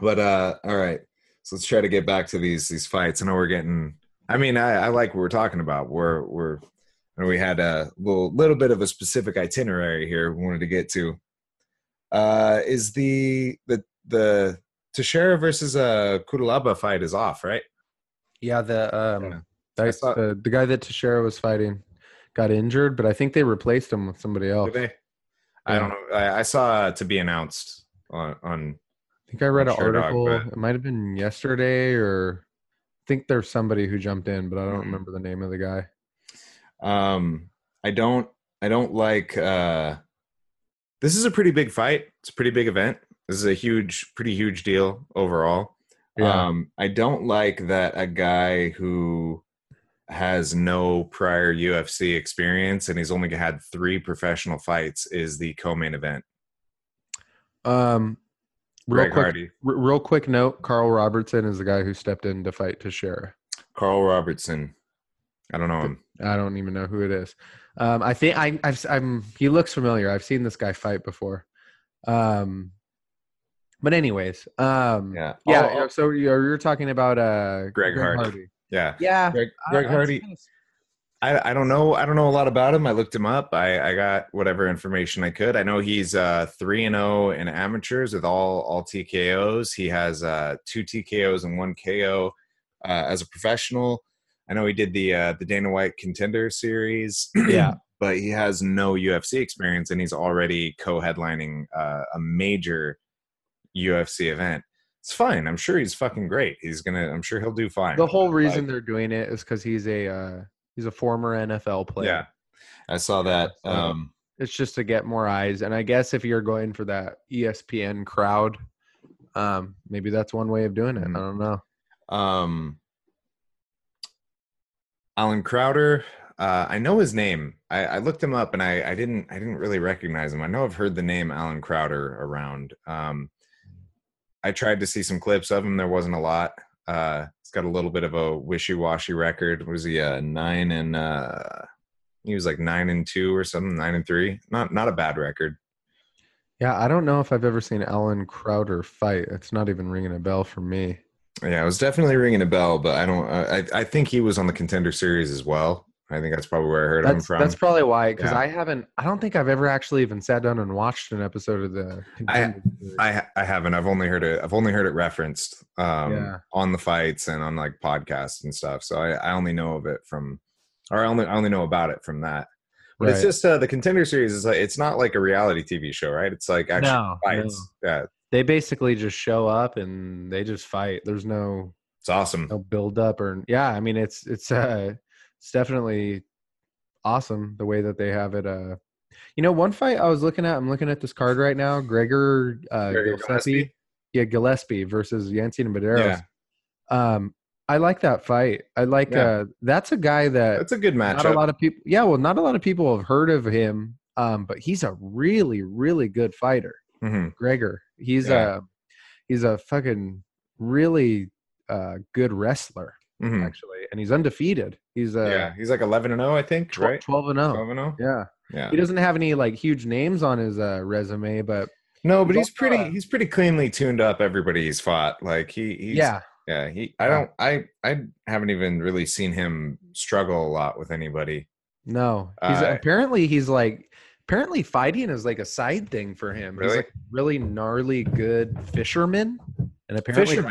But all right, so let's try to get back to these fights. I know we're getting. I mean, I like what we're talking about. We had a little bit of a specific itinerary here we wanted to get to. Is the Teixeira versus Kudalaba fight is off, right? Yeah, the guy that Teixeira was fighting got injured, but I think they replaced him with somebody else. Did they? Yeah. I don't know. I saw to be announced on I think I read an article. It might have been yesterday, or I think there's somebody who jumped in, but I don't remember the name of the guy. I don't like. This is a pretty big fight. It's a pretty big event. This is a pretty huge deal overall. Yeah. I don't like that a guy who has no prior UFC experience and he's only had 3 professional fights is the co-main event. Real quick note, Carl Robertson is the guy who stepped in to fight Teixeira. Carl Robertson. I don't know him. I don't even know who it is. I think he looks familiar. I've seen this guy fight before. But anyways. Yeah. So you're talking about Greg Hardy. Yeah. Yeah. Greg Hardy. I don't know. I don't know a lot about him. I looked him up. I got whatever information I could. I know he's 3-0 in amateurs with all TKOs. He has 2 TKOs and 1 KO as a professional. I know he did the Dana White Contender Series. Yeah, but he has no UFC experience, and he's already co-headlining a major UFC event. It's fine. I'm sure he's fucking great. I'm sure he'll do fine. The whole reason they're doing it is because he's a. He's a former NFL player. Yeah, I saw that. It's just to get more eyes. And I guess if you're going for that ESPN crowd, maybe that's one way of doing it. I don't know. Allen Crowder. I know his name. I looked him up and I didn't really recognize him. I know I've heard the name Allen Crowder around. I tried to see some clips of him. There wasn't a lot. He's got a little bit of a wishy-washy record. Was he 9-2 or something, 9-3? Not a bad record. Yeah, I don't know if I've ever seen Allen Crowder fight. It's not even ringing a bell for me. Yeah, it was definitely ringing a bell, but I don't. I think he was on the Contender Series as well. I think that's probably where I heard him from. That's probably why, because I don't think I've ever actually even sat down and watched an episode of the Contender Series. I haven't. I've only heard it referenced on the fights and on like podcasts and stuff. So I only know of it from, or I only know about it from that. But It's just the Contender Series is like, it's not like a reality TV show, right? It's like actual fights. No. Yeah. They basically just show up and they just fight. There's no. It's awesome. No build up or I mean it's definitely awesome the way that they have it. One fight I was looking at, I'm looking at this card right now, Gregor Gillespie. Yeah, Gillespie versus Yancy and Medeiros. Yeah. I like that fight. I like that's a guy that's a good matchup. Not a lot of people have heard of him But he's a really, really good fighter. Gregor. He's a fucking really good wrestler, actually. And he's undefeated. He's he's like 11-0, I think, right? 12-0. 12-0. Yeah. Yeah. He doesn't have any like huge names on his resume, but no, but he's pretty cleanly tuned up everybody he's fought. Like he's I haven't even really seen him struggle a lot with anybody. No. He's apparently fighting is like a side thing for him. Really? He's like really gnarly good fisherman. And apparently I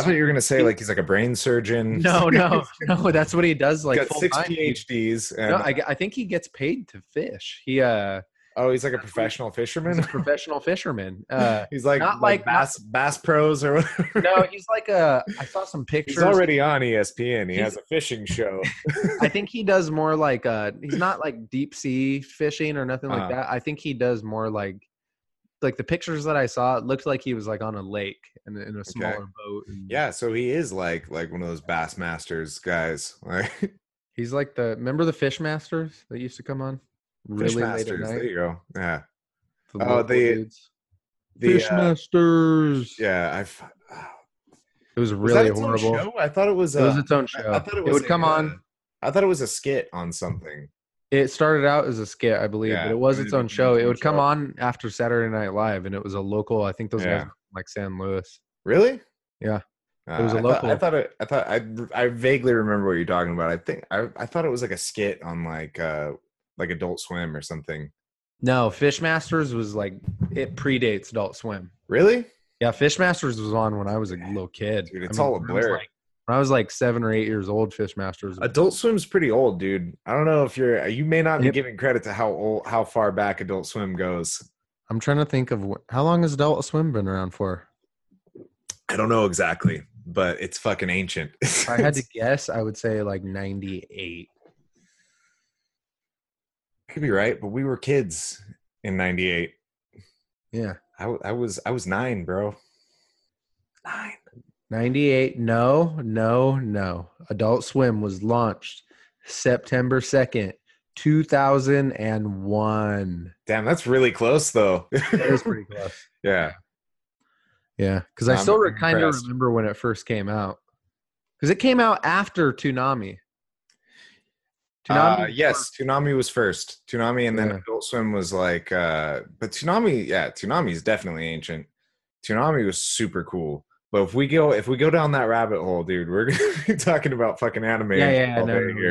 thought you were gonna say like he's like a brain surgeon. No, that's what he does. Like he's got 6 PhDs. And no, I think he gets paid to fish. He he's like a professional fisherman. He's a professional fisherman. He's like not like bass pros or whatever. No, he's like I saw some pictures. He's already on ESPN. He has a fishing show. I think he does more like he's not like deep sea fishing or nothing like that. I think he does more like the pictures that I saw, it looked like he was like on a lake and in a smaller boat. And yeah, so he is like one of those Bass Masters guys. Like he's like remember the Fish Masters that used to come on? Really Fish Masters, late at night? There you go. Yeah. The Fish Masters. Yeah, it was really horrible. Own show? I thought it was its own show. I thought it would come on. I thought it was a skit on something. It started out as a skit, I believe, but it was its own show. It would come on after Saturday Night Live, and it was a local. I think those guys were from like San Luis. Really? Yeah. It was a local. I vaguely remember what you're talking about. I think I thought it was like a skit on like Adult Swim or something. No, Fishmasters was like it predates Adult Swim. Really? Yeah, Fishmasters was on when I was a little kid. Dude, it's all a blur. When I was like 7 or 8 years old, Fishmasters. Adult Swim's pretty old, dude. I don't know if you may not be giving credit to how far back Adult Swim goes. I'm trying to think of how long has Adult Swim been around for? I don't know exactly, but it's fucking ancient. If I had to guess, I would say like 98. Could be right, but we were kids in 98. Yeah. I was 9, bro. 9. 98, no. Adult Swim was launched September 2nd, 2001. Damn, that's really close, though. It was pretty close. Yeah. Yeah, because I still kind of remember when it first came out. Because it came out after Toonami. Toonami was first. Toonami and then Adult Swim was like... but Toonami, Toonami is definitely ancient. Toonami was super cool. But if we go down that rabbit hole, dude, we're gonna be talking about fucking anime. I don't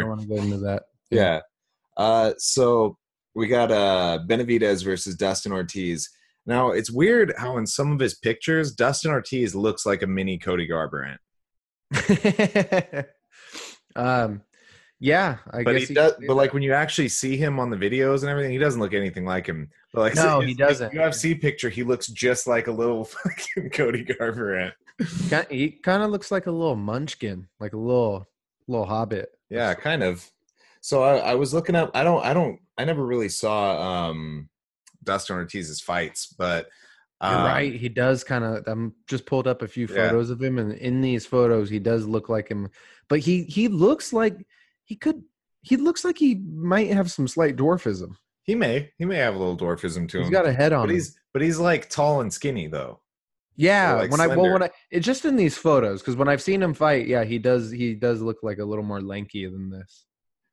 want to go into that. Yeah. So we got Benavidez versus Dustin Ortiz. Now it's weird how in some of his pictures, Dustin Ortiz looks like a mini Cody Garbrandt. Yeah, I guess he does. But like when you actually see him on the videos and everything, he doesn't look anything like him. But like no, he doesn't. UFC picture, he looks just like a little fucking Cody Garbrandt. He kind of looks like a little munchkin, like a little hobbit. Yeah, kind of. So I was looking up. I never really saw Dustin Ortiz's fights, but you're right, he does kind of. I'm just pulled up a few photos of him, and in these photos, he does look like him. But he looks like. He looks like he might have some slight dwarfism. He may have a little dwarfism to him. He's got a head on. But he's like tall and skinny though. Yeah. Like when I it's just in these photos, because when I've seen him fight, he does look like a little more lanky than this.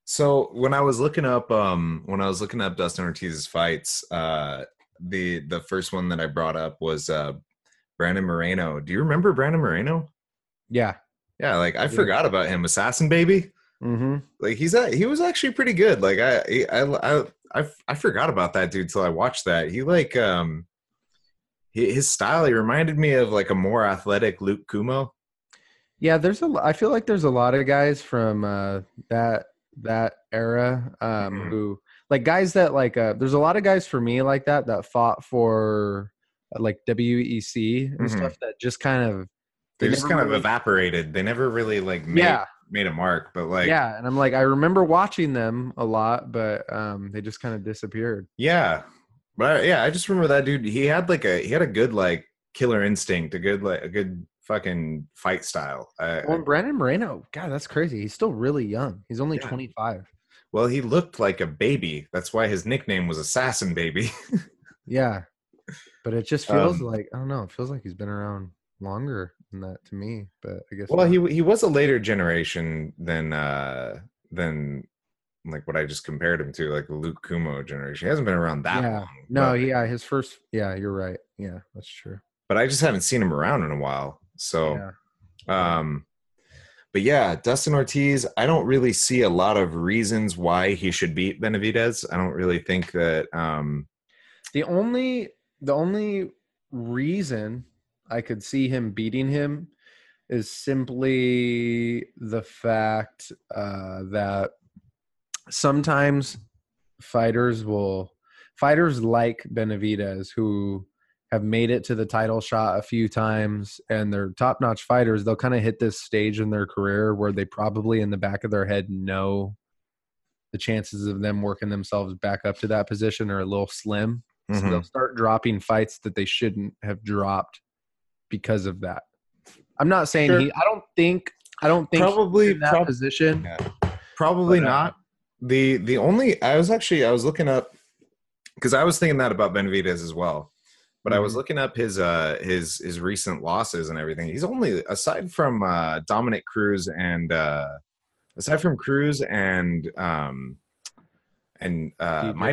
So when I was looking up Dustin Ortiz's fights, the first one that I brought up was Brandon Moreno. Do you remember Brandon Moreno? Yeah. Yeah, like I forgot about him. Assassin Baby. Mm-hmm. Like he was actually pretty good. Like I forgot about that dude till I watched that. He like his style, he reminded me of like a more athletic Luke Kumo. Yeah, I feel like there's a lot of guys from that era who like guys that like there's a lot of guys for me like that fought for like WEC and stuff that just kind of they evaporated. They never really like made a mark, but like and I'm like I remember watching them a lot, but they just kind of disappeared. I just remember that dude, he had a good like killer instinct, a good fucking fight style. Brandon Moreno, god, that's crazy, he's still really young, he's only 25. Well, he looked like a baby. That's why his nickname was Assassin Baby. Yeah. But it just feels like, I don't know, it feels like he's been around longer than that to me. But I guess. Well, not. He was a later generation than like what I just compared him to, like the Luke Kumo generation. He hasn't been around that long. No, but, his first. Yeah, you're right. Yeah, that's true. But I just haven't seen him around in a while. So, yeah. But yeah, Dustin Ortiz, I don't really see a lot of reasons why he should beat Benavidez. I don't really think that. The only reason I could see him beating him is simply the fact that sometimes fighters like Benavidez, who have made it to the title shot a few times and they're top-notch fighters, they'll kind of hit this stage in their career where they probably in the back of their head know the chances of them working themselves back up to that position are a little slim. So they'll start dropping fights that they shouldn't have dropped because of that. I'm not saying sure. I don't think probably he's in that position. Yeah. Probably but, not. The only I was looking up because I was thinking that about Benavidez as well. But I was looking up his recent losses and everything. He's only aside from Dominick Cruz and Mighty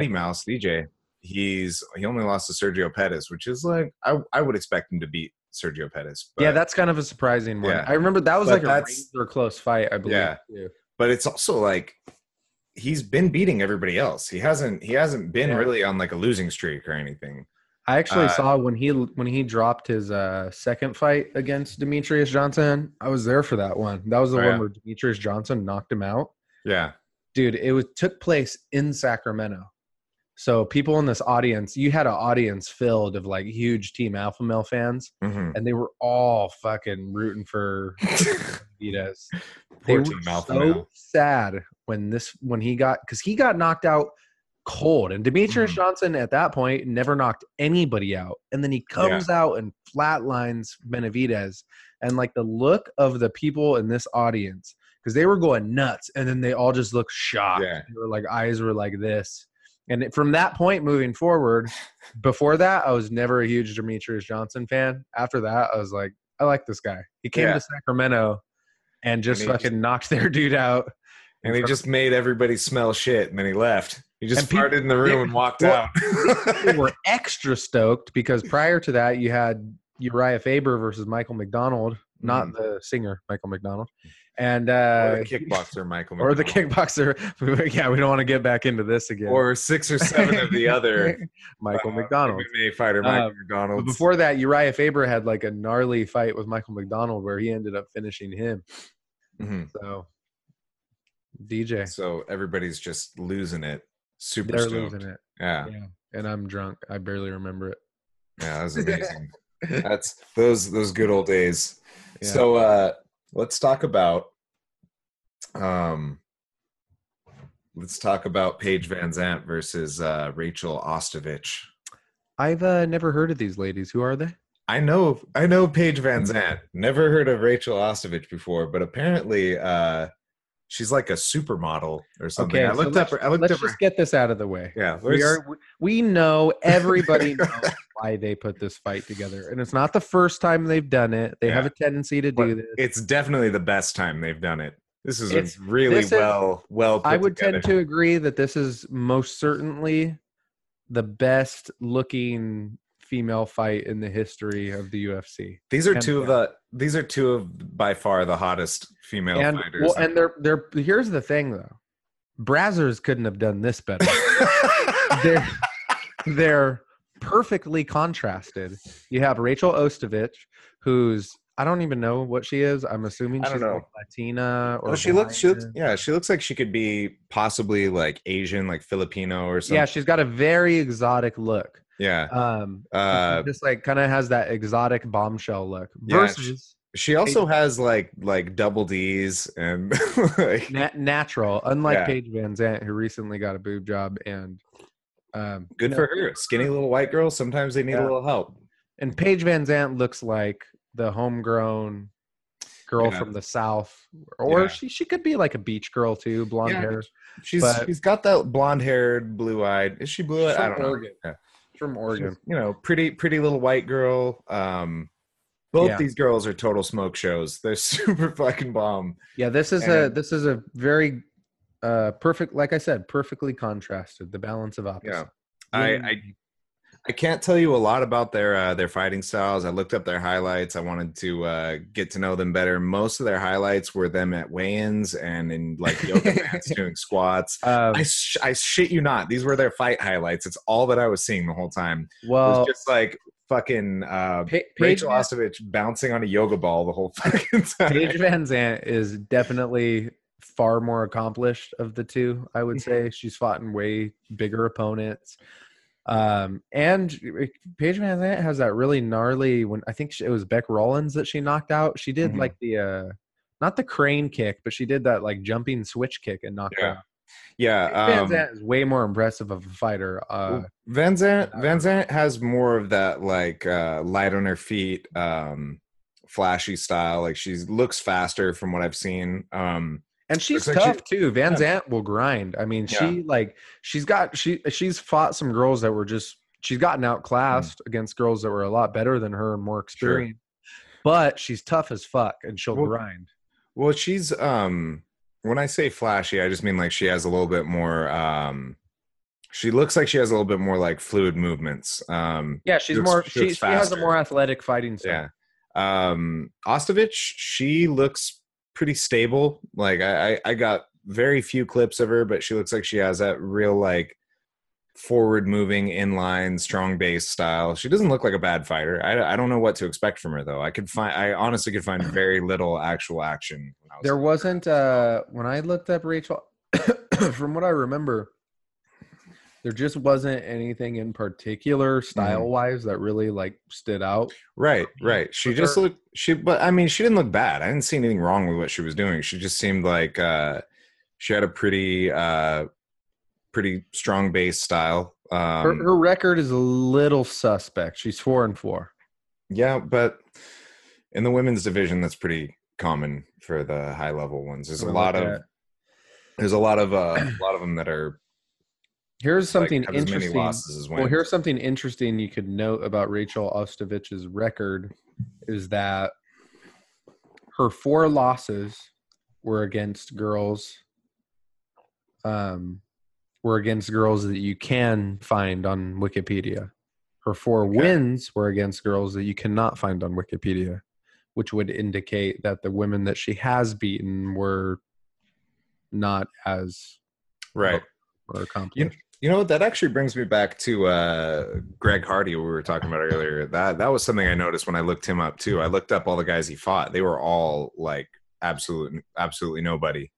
Mouse DJ. He only lost to Sergio Pettis, which is like I would expect him to beat Sergio Pettis. But, yeah, that's kind of a surprising one. Yeah. I remember that was like a razor close fight, I believe. Yeah, too. But it's also like he's been beating everybody else. He hasn't been really on like a losing streak or anything. I actually saw when he dropped his second fight against Demetrius Johnson. I was there for that one. That was the one where Demetrius Johnson knocked him out. Yeah, dude, took place in Sacramento. So people in this audience, you had an audience filled of like huge Team Alpha Male fans, and they were all fucking rooting for Benavidez. They were so sad when he got, because he got knocked out cold, and Demetrius Johnson at that point never knocked anybody out, and then he comes out and flatlines Benavidez, and like the look of the people in this audience, because they were going nuts, and then they all just looked shocked. Yeah. They were like eyes were like this. And from that point moving forward, before that, I was never a huge Demetrius Johnson fan. After that, I was like, I like this guy. He came to Sacramento and just knocked their dude out. And he just made everybody smell shit, and then he left. He just farted in the room and walked out. They were extra stoked because prior to that, you had Urijah Faber versus Michael McDonald, not the singer Michael McDonald. And or the kickboxer Michael McDonald. Or the kickboxer. Yeah, we don't want to get back into this again. Or 6 or 7 of the other Michael McDonald MMA fighter Michael McDonald. But before that, Urijah Faber had like a gnarly fight with Michael McDonald where he ended up finishing him. So DJ. So everybody's just losing it. Super They're stoked. Losing it. Yeah. And I'm drunk. I barely remember it. Yeah, that was amazing. That's those good old days. Yeah. So let's talk about Paige Van Zant versus Rachel Ostovich. I've never heard of these ladies. Who are they? I know Paige Van Zant. Never heard of Rachel Ostovich before, but apparently she's like a supermodel or something. Okay, I looked up. Let's just get this out of the way. Yeah, we know everybody knows why they put this fight together, and it's not the first time they've done it. They have a tendency to do this. It's definitely the best time they've done it. This is really well. I would tend to agree that this is most certainly the best looking female fight in the history of the UFC. These are two of by far the hottest female fighters. Well, and they're here's the thing though. Brazzers couldn't have done this better. they're perfectly contrasted. You have Rachel Ostovich, who's I don't even know what she is. I'm assuming she's like Latina or she looks like she could be possibly like Asian, like Filipino or something. Yeah, she's got a very exotic look. Yeah. Just like kind of has that exotic bombshell look. Versus she also has like double D's and like, natural, unlike Paige Van Zant, who recently got a boob job and good for her. Skinny little white girl. Sometimes they need a little help. And Paige Van Zant looks like the homegrown girl from the South, or she could be like a beach girl too, blonde hair. She's got that blonde haired, blue eyed. Is she blue eyed? I don't know. Yeah. From Oregon, she's, pretty little white girl. Both these girls are total smoke shows. They're super fucking bomb. Yeah, this is a very perfect, like I said, perfectly contrasted, the balance of opposites. Yeah. I can't tell you a lot about their fighting styles. I looked up their highlights. I wanted to get to know them better. Most of their highlights were them at weigh-ins and in like yoga mats doing squats. I shit you not, these were their fight highlights. It's all that I was seeing the whole time. Well, it was just like fucking Rachel Ostovich bouncing on a yoga ball the whole fucking time. Paige Van Zant is definitely far more accomplished of the two, I would say. She's fought in way bigger opponents. And Paige Van Zant has that really gnarly, when I think it was Beck Rollins that she knocked out. She did like the, not the crane kick, but she did that like jumping switch kick and knocked her out. Yeah. Van Zant is way more impressive of a fighter. Van Zant has more of that like, light on her feet, flashy style. Like she looks faster from what I've seen. And she's tough too. Van Zant will grind. I mean, she's fought some girls that were just, she's gotten outclassed against girls that were a lot better than her and more experienced. Sure. But she's tough as fuck and she'll grind. Well, she's when I say flashy, I just mean like she has a little bit more she looks like she has a little bit more like fluid movements. She has a more athletic fighting style. Yeah. Ostovich, she looks pretty stable. Like I got very few clips of her, but she looks like she has that real like forward moving inline strong base style. She doesn't look like a bad fighter. I don't know what to expect from her though. I honestly could find very little actual action. When I looked up Rachel, from what I remember, there just wasn't anything in particular style-wise that really like stood out. Right. She didn't look bad. I didn't see anything wrong with what she was doing. She just seemed like she had a pretty strong base style. Her record is a little suspect. She's 4-4. Yeah, but in the women's division, that's pretty common for the high-level ones. There's a lot of them that are. Here's something interesting. Here's something interesting you could note about Rachel Ostovich's record is that her 4 losses were against girls that you can find on Wikipedia. Her 4 wins were against girls that you cannot find on Wikipedia, which would indicate that the women that she has beaten were not as right or accomplished. You know, that actually brings me back to Greg Hardy, we were talking about earlier. That was something I noticed when I looked him up, too. I looked up all the guys he fought. They were all, like, absolutely nobody.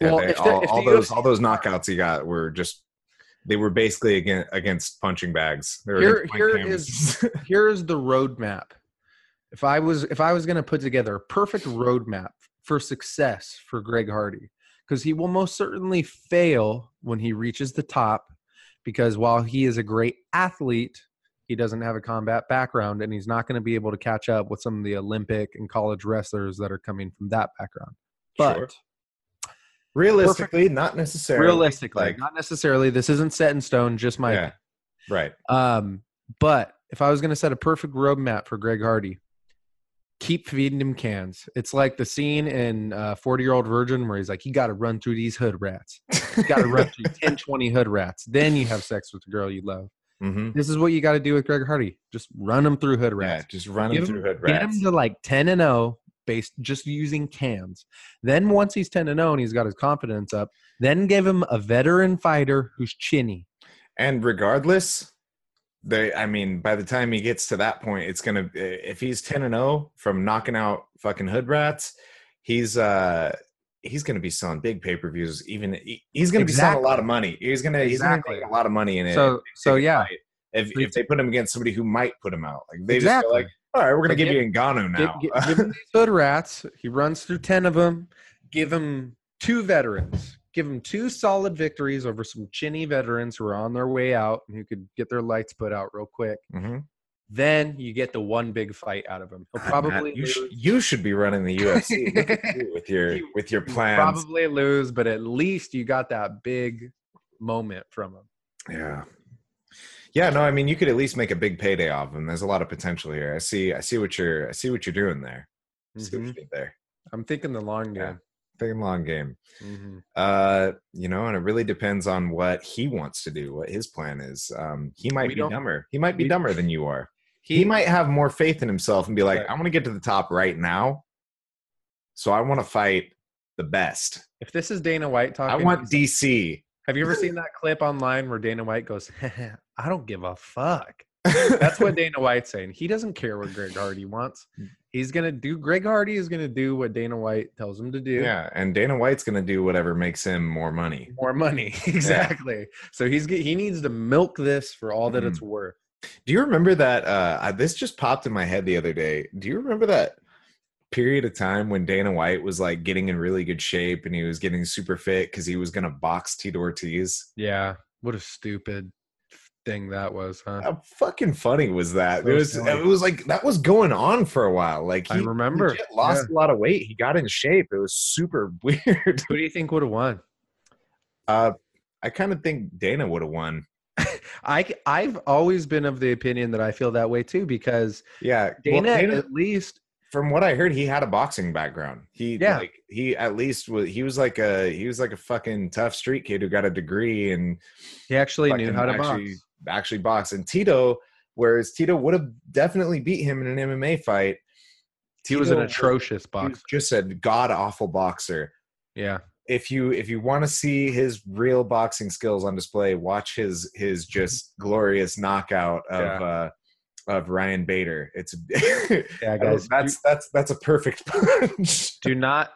All those knockouts he got were just – they were basically against punching bags. Here's the roadmap. If I was going to put together a perfect roadmap for success for Greg Hardy, because he will most certainly fail when he reaches the top, because while he is a great athlete, he doesn't have a combat background, and he's not going to be able to catch up with some of the Olympic and college wrestlers that are coming from that background. But realistically, not necessarily. This isn't set in stone, just my opinion. Right. But if I was going to set a perfect roadmap for Greg Hardy, keep feeding him cans. It's like the scene in 40-Year-Old Virgin where he's like, you got to run through these hood rats. You got to run through 10, 20 hood rats. Then you have sex with the girl you love. Mm-hmm. This is what you got to do with Greg Hardy. Just run him through hood rats. Yeah, just run him through hood rats. Get him to like 10-0 based just using cans. Then once he's 10-0 and he's got his confidence up, then give him a veteran fighter who's chinny. And regardless... by the time he gets to that point, it's gonna. If he's 10-0 from knocking out fucking hood rats, he's gonna be selling big pay-per-views. Even he's gonna be selling a lot of money. He's gonna make a lot of money in it. If they put him against somebody who might put him out, like they just feel like, all right, we're gonna give you Ngannou now. Give him these hood rats. He runs through 10 of them. Give him 2 veterans. Give them 2 solid victories over some chinny veterans who are on their way out and who could get their lights put out real quick. Mm-hmm. Then you get the one big fight out of him. He'll probably you should be running the UFC with your plans. He'll probably lose, but at least you got that big moment from him. Yeah. Yeah, no, I mean, you could at least make a big payday off him. There's a lot of potential here. I see what you're doing there. Mm-hmm. See what you did there. I'm thinking the long game. Yeah. Long game. Mm-hmm. And it really depends on what he wants to do, what his plan is. He might be dumber than you are. He might have more faith in himself and be like, I want to get to the top right now, so I want to fight the best. If this is Dana White talking, I want DC. Have you ever seen that clip online where Dana White goes, I don't give a fuck? That's what Dana White's saying. He doesn't care what Greg Hardy wants. Greg Hardy is going to do what Dana White tells him to do. Yeah, and Dana White's going to do whatever makes him more money. More money, exactly. Yeah. So he needs to milk this for all that it's worth. Do you remember that? This just popped in my head the other day. Do you remember that period of time when Dana White was like getting in really good shape and he was getting super fit because he was going to box Tito Ortiz? Yeah, what a stupid thing that was, huh? How fucking funny was that? It was like that was going on for a while. Like I remember, lost a lot of weight. He got in shape. It was super weird. Who do you think would have won? I kind of think Dana would have won. I've always been of the opinion that I feel that way too, because Dana at least, from what I heard, he had a boxing background. He was like a fucking tough street kid who got a degree, and he actually knew how to box. Actually box. And Tito, whereas Tito would have definitely beat him in an MMA fight, Tito was an atrocious boxer. Just a god-awful boxer. Yeah. If you want to see his real boxing skills on display, watch his just glorious knockout of Ryan Bader. It's yeah, guys. That's a perfect punch. Do not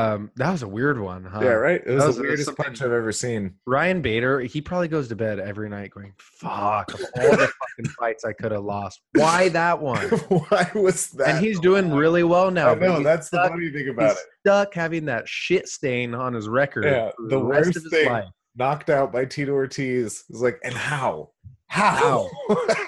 that was a weird one, huh? Yeah, right? It was the weirdest punch I've ever seen. Ryan Bader, he probably goes to bed every night going, fuck, of all the fucking fights I could have lost, why that one? Why was that? And he's doing really well now. I know, that's the funny thing about it. He's stuck having that shit stain on his record. Yeah, the worst thing, life. Knocked out by Tito Ortiz. It's like, and how? How?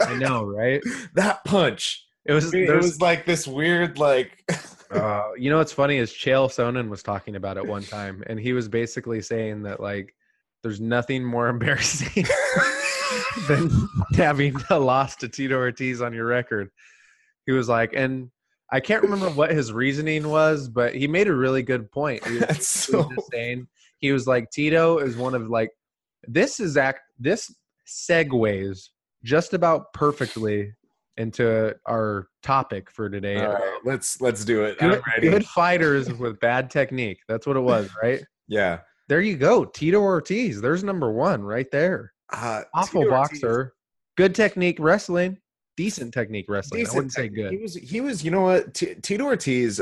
I know, right? That punch. It was like this weird, like... what's funny is Chael Sonnen was talking about it one time, and he was basically saying that, like, there's nothing more embarrassing than having a loss to Tito Ortiz on your record. He was like, and I can't remember what his reasoning was, but he made a really good point. He was like, Tito is one of, like, this segues just about perfectly into our topic for today. All right, let's do it. I'm ready. Good fighters with bad technique. That's what it was, right? Yeah. There you go. Tito Ortiz. There's number one right there. Awful Tito boxer. Ortiz. Good technique wrestling. Decent technique wrestling. I wouldn't say good. He was. You know what? Tito Ortiz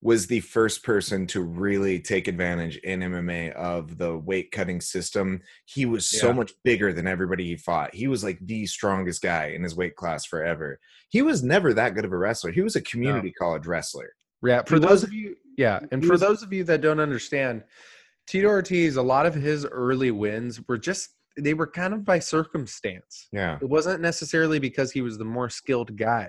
was the first person to really take advantage in MMA of the weight cutting system. He was so much bigger than everybody he fought. He was like the strongest guy in his weight class forever. He was never that good of a wrestler. He was a community college wrestler. Yeah. For those of you that don't understand, Tito Ortiz, a lot of his early wins were they were kind of by circumstance. Yeah. It wasn't necessarily because he was the more skilled guy.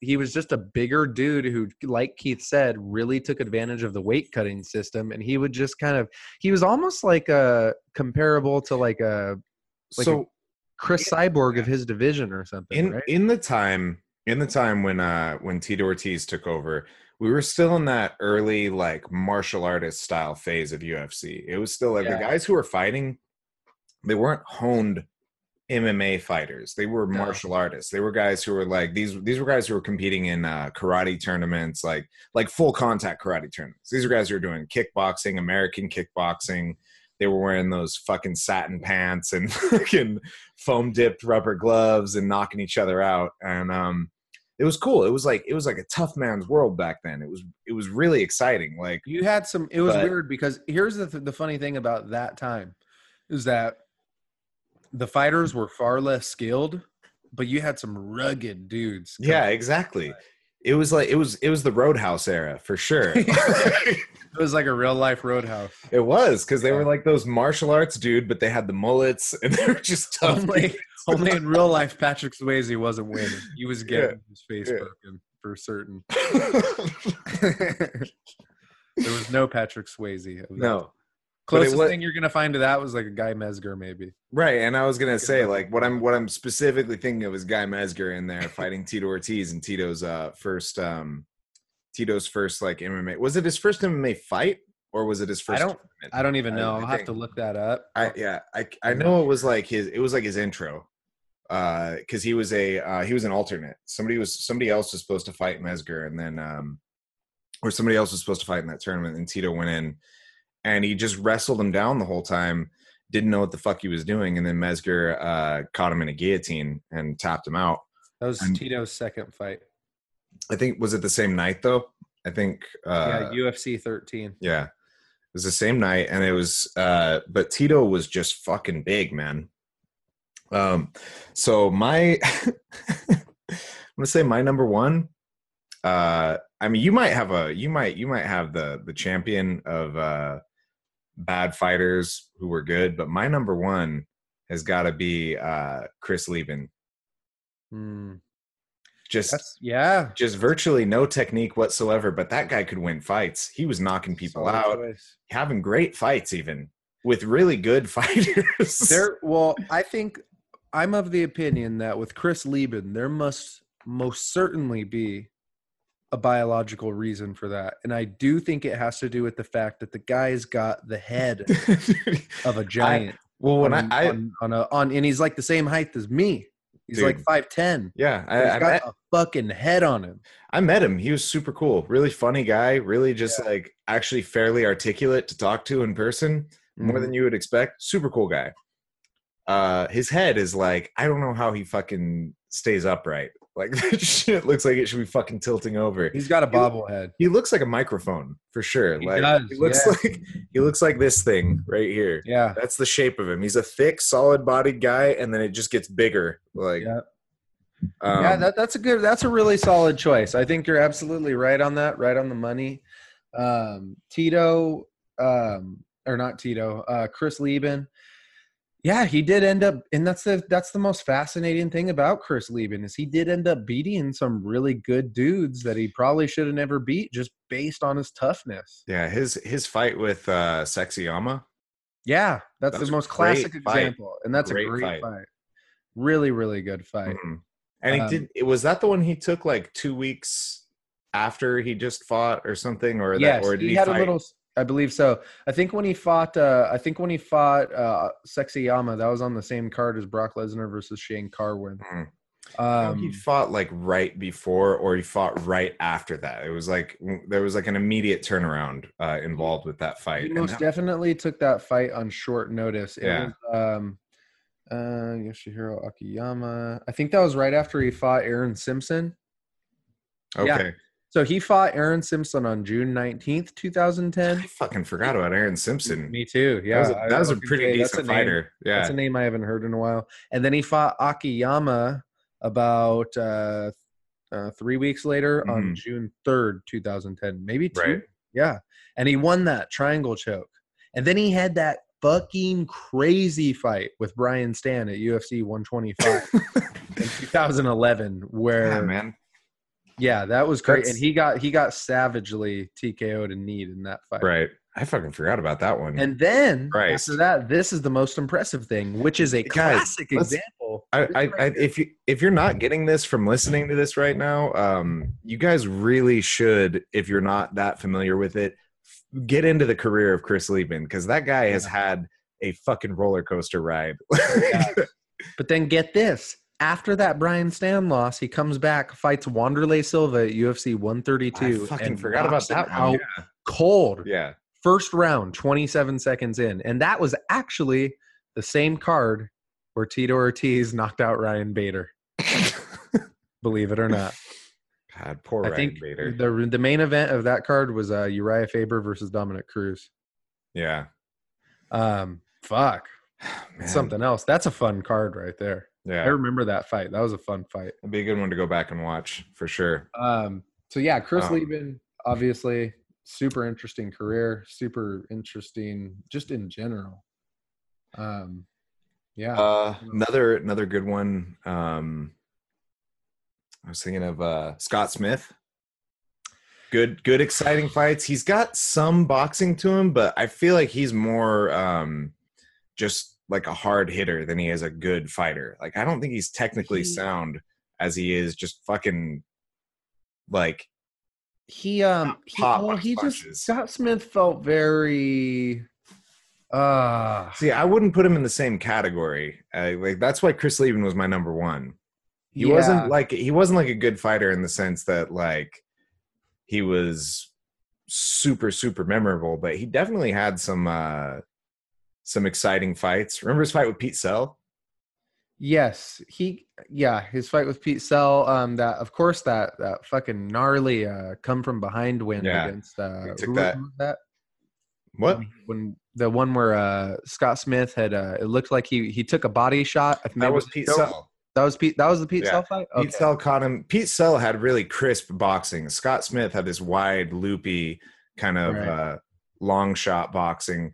He was just a bigger dude who, like Keith said, really took advantage of the weight cutting system, and he would just kind of he was almost like a comparable to like a Chris Cyborg of his division or something. In the time when Tito Ortiz took over, we were still in that early like martial artist style phase of UFC. It was still like the guys who were fighting, they weren't honed MMA fighters. They were martial artists. They were guys who were like these were guys who were competing in karate tournaments, like full contact karate tournaments. These are guys who were doing kickboxing, American kickboxing. They were wearing those fucking satin pants and fucking foam dipped rubber gloves and knocking each other out. And it was cool. It was like a tough man's world back then. It was really exciting. Like you had some. It was weird because here's the funny thing about that time is that the fighters were far less skilled, but you had some rugged dudes. Yeah, exactly. It was the Roadhouse era for sure. It was like a real life Roadhouse. It was, because they were like those martial arts dude, but they had the mullets and they were just tough. Only in real life, Patrick Swayze wasn't winning. He was getting his face broken for certain. There was no Patrick Swayze. No. Closest thing you're gonna find to that was like a Guy Mesger, maybe. Right, and I was gonna say like what I'm specifically thinking of is Guy Mesger in there fighting Tito Ortiz and Tito's first like MMA. Was it his first MMA fight or was it his first? I don't even know. I'll have to look that up. I know it was like his intro, because he was an alternate. Somebody else was supposed to fight Mesger, and then or somebody else was supposed to fight in that tournament, and Tito went in. And he just wrestled him down the whole time, didn't know what the fuck he was doing, and then Mesger caught him in a guillotine and tapped him out. That was Tito's second fight. I think, was it the same night, though? I think... yeah, UFC 13. Yeah. It was the same night, and it was... but Tito was just fucking big, man. So my... I'm going to say my number one... I mean, you might have the champion of... bad fighters who were good, but my number one has got to be Chris Leben. Just virtually no technique whatsoever, but that guy could win fights. He was knocking people out, having great fights, even with really good fighters. I think I'm of the opinion that with Chris Leben, there must most certainly be a biological reason for that, and I do think it has to do with the fact that the guy's got the head of a giant. And he's like the same height as me. He's like 5'10". Yeah, he's got a fucking head on him. I met him. He was super cool, really funny guy, really just like actually fairly articulate to talk to in person, more than you would expect. Super cool guy. His head is like, I don't know how he fucking stays upright. Like, that shit looks like it should be fucking tilting over. He's got a bobblehead. He looks like a microphone for sure. He does. He looks like this thing right here. Yeah, that's the shape of him. He's a thick, solid-bodied guy, and then it just gets bigger. That's a really solid choice. I think you're absolutely right on that. Right on the money. Chris Leben. Yeah, he did end up, and that's the most fascinating thing about Chris Leben is he did end up beating some really good dudes that he probably should have never beat just based on his toughness. Yeah, his fight with Sexyama. Yeah, that's the most classic example, and that's a great fight. Really, really good fight. Mm-hmm. And was that the one he took like 2 weeks after he just fought or something, or I believe so. I think when he fought Sexyama, that was on the same card as Brock Lesnar versus Shane Carwin. Mm-hmm. He fought like right before, or he fought right after that. It was like there was like an immediate turnaround involved with that fight. He definitely took that fight on short notice. It was Yoshihiro Akiyama. I think that was right after he fought Aaron Simpson. Okay. Yeah. So he fought Aaron Simpson on June 19th, 2010. I fucking forgot about Aaron Simpson. Me too. Yeah. That was a pretty decent fighter. Yeah. That's a name I haven't heard in a while. And then he fought Akiyama about 3 weeks later on June 3rd, 2010. Maybe two. Right. Yeah. And he won that triangle choke. And then he had that fucking crazy fight with Brian Stan at UFC 125 in 2011 where – yeah, man. Yeah, that was great, and he got savagely TKO'd in need in that fight. Right, I fucking forgot about that one. And then after that, this is the most impressive thing, which is a classic example. If you're not getting this from listening to this right now, you guys really should. If you're not that familiar with it, get into the career of Chris Leben, because that guy has had a fucking roller coaster ride. Yeah. But then get this. After that Brian Stan loss, he comes back, fights Wanderlei Silva at UFC 132. I fucking forgot about that one. Yeah. Cold. Yeah. First round, 27 seconds in. And that was actually the same card where Tito Ortiz knocked out Ryan Bader. Believe it or not. God, poor Ryan Bader. The main event of that card was Urijah Faber versus Dominick Cruz. Yeah. Fuck. Man. Something else. That's a fun card right there. Yeah, I remember that fight. That was a fun fight. It'd be a good one to go back and watch for sure. So yeah, Chris Leben, obviously super interesting career, super interesting just in general. Another good one. I was thinking of Scott Smith. Good, exciting fights. He's got some boxing to him, but I feel like he's more just like a hard hitter than he is a good fighter. Like, I don't think he's technically sound as he is just fucking like Scott Smith felt very. See, I wouldn't put him in the same category. Like, that's why Chris Leben was my number one. He wasn't like a good fighter in the sense that like he was super, super memorable, but he definitely had some exciting fights. Remember his fight with Pete Sell? Yes, his fight with Pete Sell. That fucking gnarly come from behind win against that. What? When the one where Scott Smith had it looked like he took a body shot. I think that was Pete Sell. That was the Pete Sell fight? Okay. Pete Sell caught him. Pete Sell had really crisp boxing. Scott Smith had this wide, loopy kind of long shot boxing.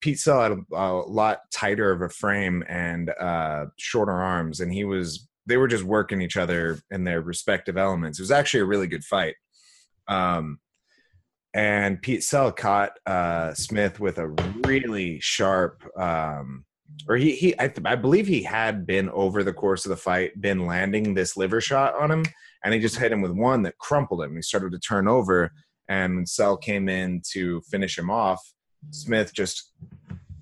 Pete Sell had a lot tighter of a frame and shorter arms, and they were just working each other in their respective elements. It was actually a really good fight. And Pete Sell caught Smith with a really sharp I believe he had been over the course of the fight been landing this liver shot on him, and he just hit him with one that crumpled him. He started to turn over, and when Sell came in to finish him off, Smith just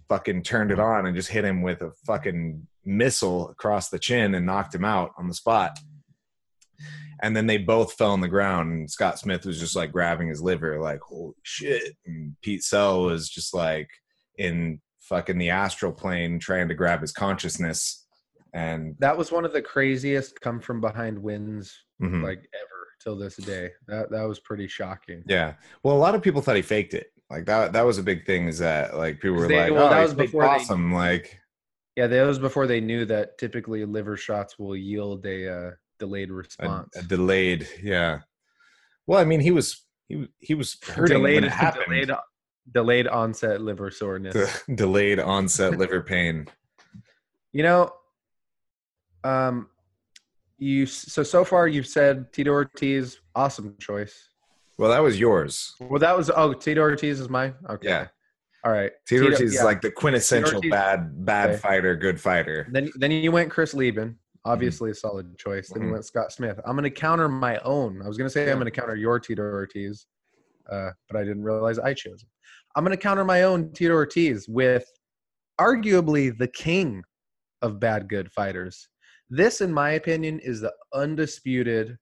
fucking turned it on and just hit him with a fucking missile across the chin and knocked him out on the spot. And then they both fell on the ground, and Scott Smith was just like grabbing his liver like, holy shit. And Pete Sell was just like in fucking the astral plane trying to grab his consciousness. And that was one of the craziest come from behind wins like ever till this day. That was pretty shocking. Yeah, well, a lot of people thought he faked it. Like that was a big thing, is that like people were like, that was before awesome. Like, yeah, that was before they knew that typically liver shots will yield a delayed response. Yeah, well, I mean, he was hurting when it happened. Delayed onset liver soreness. Delayed onset liver pain. You know, so far you've said Tito Ortiz, awesome choice. Well, that was yours. Well, that was Tito Ortiz is mine? Okay. Yeah. All right. Tito Ortiz is like the quintessential bad fighter, good fighter. Then you went Chris Leben, obviously a solid choice. Then you went Scott Smith. I'm going to counter my own. I was going to say I'm going to counter your Tito Ortiz, but I didn't realize I chose him. I'm going to counter my own Tito Ortiz with arguably the king of bad good fighters. This, in my opinion, is the undisputed.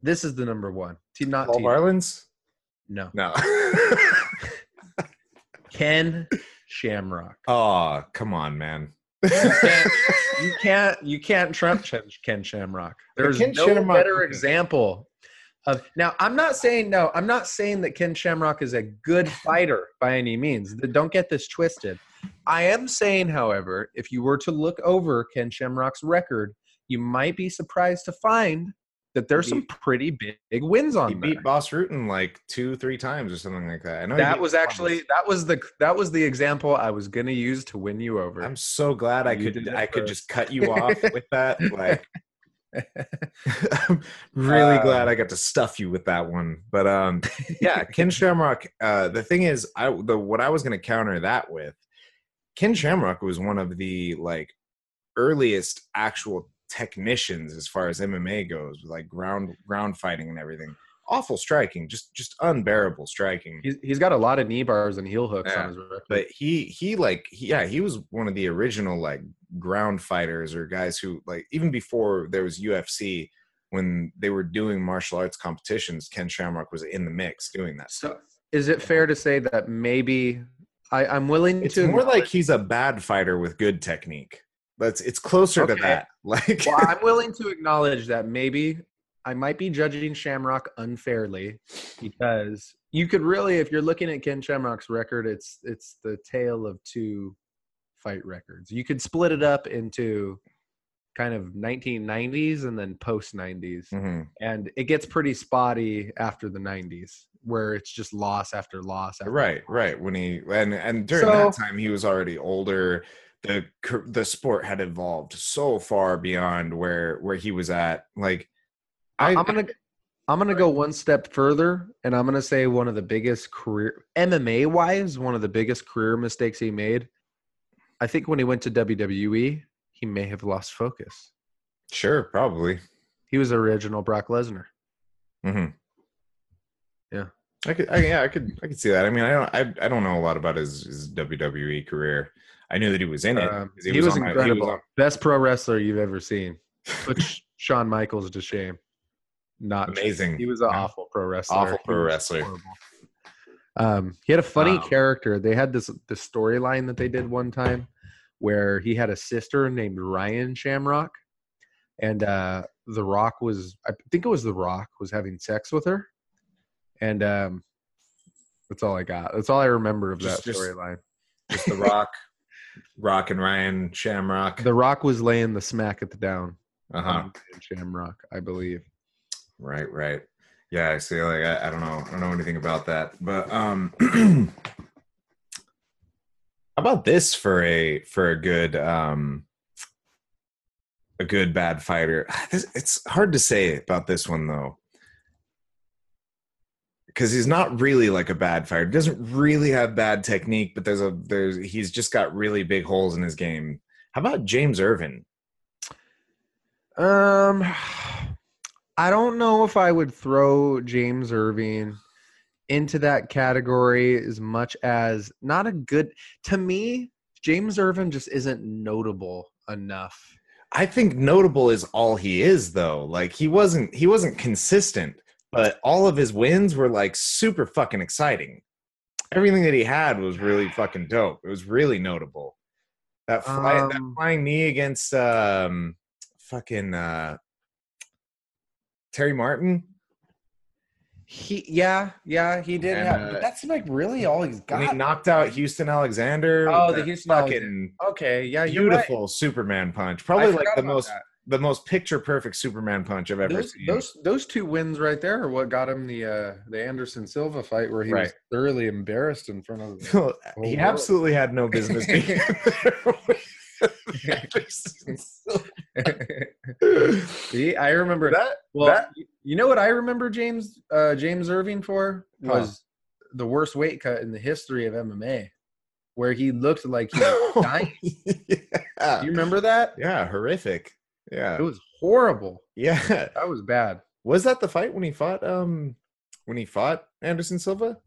This is the number one. Not Paul Marlins? No. Ken Shamrock. Oh, come on, man. You can't trump Ken Shamrock. There's no better example. Now, I'm not saying that Ken Shamrock is a good fighter by any means. Don't get this twisted. I am saying, however, if you were to look over Ken Shamrock's record, you might be surprised to find that there's some pretty big wins on there. He beat Boss Rutan like 2-3 times or something like that. I know that was actually that was the example I was gonna use to win you over. I'm so glad I could just cut you off with that. Like, I'm really glad I got to stuff you with that one. But Ken Shamrock, the thing is, what I was going to counter that with, Ken Shamrock was one of the like earliest actual technicians as far as MMA goes, like ground fighting and everything. Awful striking, just unbearable striking. He's got a lot of knee bars and heel hooks on his record. But he was one of the original like ground fighters, or guys who, like, even before there was UFC, when they were doing martial arts competitions, Ken Shamrock was in the mix doing that stuff. So is it fair to say that maybe I'm willing to? It's more like he's a bad fighter with good technique. It's closer to that. Like, well, I'm willing to acknowledge that maybe I might be judging Shamrock unfairly, because you could really, if you're looking at Ken Shamrock's record, it's the tale of two fight records. You could split it up into kind of 1990s and then post 90s, and it gets pretty spotty after the 90s. where it's just loss after loss. Right. When he and during that time he was already older. The sport had evolved so far beyond where he was at. Like, I'm gonna go one step further, and I'm gonna say one of the biggest career MMA wise, one of the biggest career mistakes he made. I think when he went to WWE, he may have lost focus. Sure, probably. He was original Brock Lesnar. Mm-hmm. Yeah, I could see that. I mean, I don't know a lot about his WWE career. I knew that he was in it. He was incredible. Best pro wrestler you've ever seen. Put Shawn Michaels to shame. Not amazing. He was an awful pro wrestler. He had a funny character. They had this storyline that they did one time where he had a sister named Ryan Shamrock, and The Rock was having sex with her, and that's all I got. That's all I remember of that storyline. Just The Rock. Rock and Ryan Shamrock. The Rock was laying the smack at the down. Shamrock, I believe. Right. Yeah, I see. Like I don't know anything about that. But how about this for a good bad fighter? It's hard to say about this one though, because he's not really like a bad fighter. Doesn't really have bad technique, but he's just got really big holes in his game. How about James Irvin? I don't know if I would throw James Irvin into that category as much as not a good. To me, James Irvin just isn't notable enough. I think notable is all he is, though. Like he wasn't consistent. But all of his wins were, like, super fucking exciting. Everything that he had was really fucking dope. It was really notable. That flying knee against Terry Martin. He did have. But that's, like, really all he's got. And he knocked out Houston Alexander. Oh, the Houston Alexander. Okay, yeah, you're right. Beautiful Superman punch. Probably, like, the most... That. The most picture-perfect Superman punch I've ever seen. Those two wins right there are what got him the Anderson Silva fight where he was thoroughly embarrassed in front of the He world. Absolutely had no business being there. See, I remember that. Well, you know what I remember James Irvin for? Was the worst weight cut in the history of MMA. Where he looked like he was dying. Yeah. Do you remember that? Yeah, horrific. Yeah, it was horrible. Yeah, that was bad. Was that the fight when he fought Anderson Silva?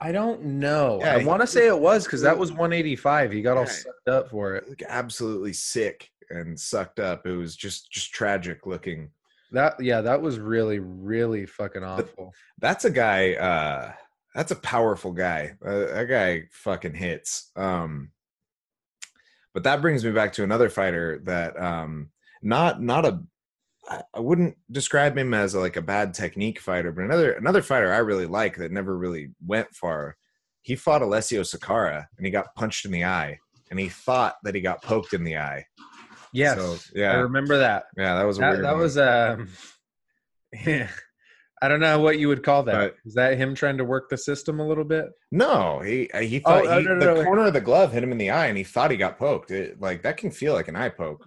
I don't know. Yeah, I want to say it was because that was 185. He got all sucked up for it. Like absolutely sick and sucked up. It was just tragic looking. That was really, really fucking awful. That's a guy. That's a powerful guy. That guy fucking hits. But that brings me back to another fighter that. I wouldn't describe him as a bad technique fighter, but another fighter I really like that never really went far. He fought Alessio Sakara and he got punched in the eye and he thought that he got poked in the eye. Yes. So, yeah. I remember that. Yeah. That was weird. That was, I don't know what you would call that. Is that him trying to work the system a little bit? No, he thought the corner of the glove hit him in the eye and he thought he got poked. It, like that can feel like an eye poke.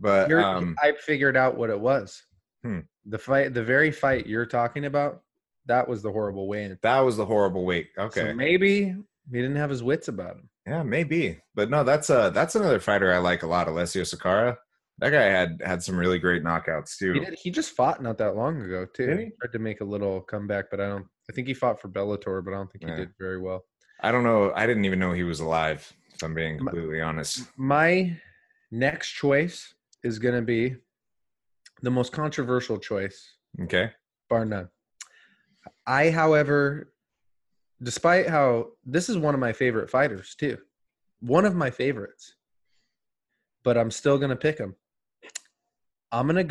But I figured out what it was. The very fight you're talking about, that was the horrible win. That was the horrible week. Okay, so maybe he didn't have his wits about him. Yeah, maybe. But no, that's another fighter I like a lot, Alessio Sakara. That guy had some really great knockouts too. He just fought not that long ago too. Did he? He tried to make a little comeback, but I think he fought for Bellator, but I don't think he did very well. I don't know. I didn't even know he was alive. If I'm being completely honest, my next choice is going to be the most controversial choice. Okay. Bar none. I, however, despite how this is one of my favorite fighters too, one of my favorites, but I'm still going to pick him. It's going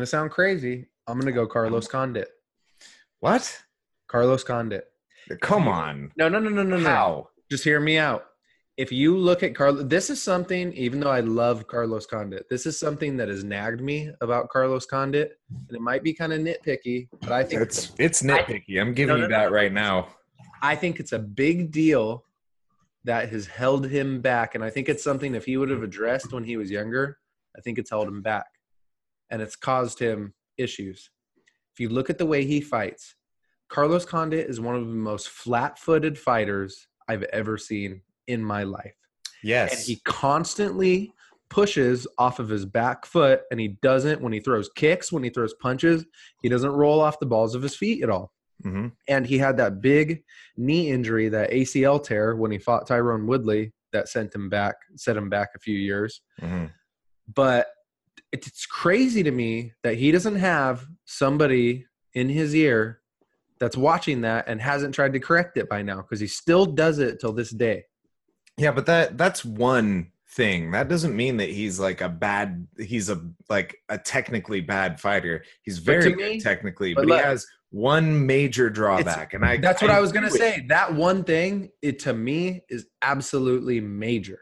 to sound crazy. I'm going to go Carlos Condit. What? Carlos Condit. Come on. No. How? Just hear me out. if you look at Carlos, this is something, even though I love Carlos Condit, this is something that has nagged me about Carlos Condit. And it might be kind of nitpicky, but I think it's nitpicky. I'm giving you that right now. I think it's a big deal that has held him back. And I think it's something, if he would have addressed when he was younger, I think it's held him back and it's caused him issues. If you look at the way he fights, Carlos Condit is one of the most flat-footed fighters I've ever seen in my life. Yes. And he constantly pushes off of his back foot, and he doesn't, when he throws kicks, when he throws punches, he doesn't roll off the balls of his feet at all. Mm-hmm. And he had that big knee injury, that ACL tear when he fought Tyrone Woodley that set him back a few years. Mm-hmm. But it's crazy to me that he doesn't have somebody in his ear that's watching that and hasn't tried to correct it by now, because he still does it till this day. Yeah, but that's one thing. That doesn't mean that he's like a technically bad fighter. He's very good technically, but he has one major drawback. And that's what I was going to say. That one thing, it to me is absolutely major.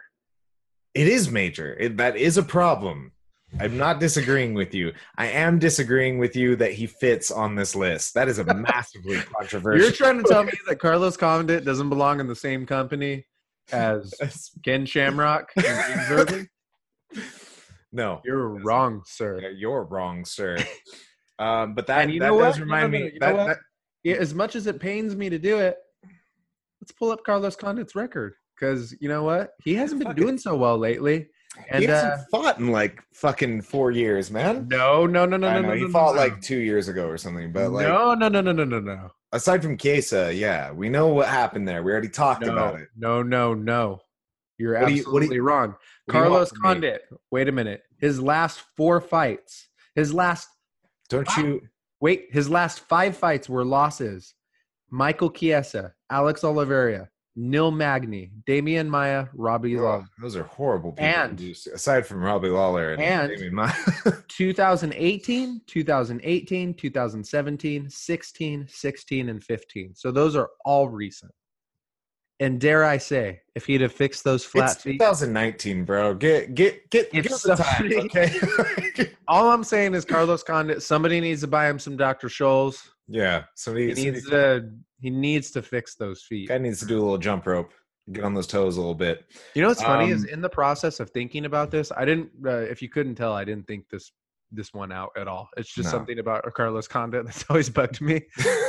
It is major. That is a problem. I'm not disagreeing with you. I am disagreeing with you that he fits on this list. That is a massively controversial. You're trying to tell me that Carlos Condit doesn't belong in the same company as Ken Shamrock and James Irvin? No. You're wrong, sir. But that, and you know that does remind me. As much as it pains me to do it, let's pull up Carlos Condit's record. Because you know what? He hasn't been doing so well lately. And, he hasn't fought in like fucking 4 years, man. No. He fought like 2 years ago or something. But like, no. Aside from Chiesa, yeah, we know what happened there. We already talked about it. No. You're absolutely wrong. Carlos Condit. Wait a minute. His last four fights. His last five fights were losses. Michael Chiesa, Alex Oliveira, Neil Magny, Damian Maia, Robbie Lawler. Those are horrible people. And aside from Robbie Lawler and Damian Maia. 2018, 2017, 16, and 15. So those are all recent. And dare I say, if he'd have fixed those flat feet. It's 2019, bro. Get the time, okay? All I'm saying is Carlos Condit, somebody needs to buy him some Dr. Scholl's. Yeah. He needs to fix those feet. Guy needs to do a little jump rope, get on those toes a little bit. You know what's funny is in the process of thinking about this, I didn't. If you couldn't tell, I didn't think this one out at all. It's just something about Carlos Condit that's always bugged me.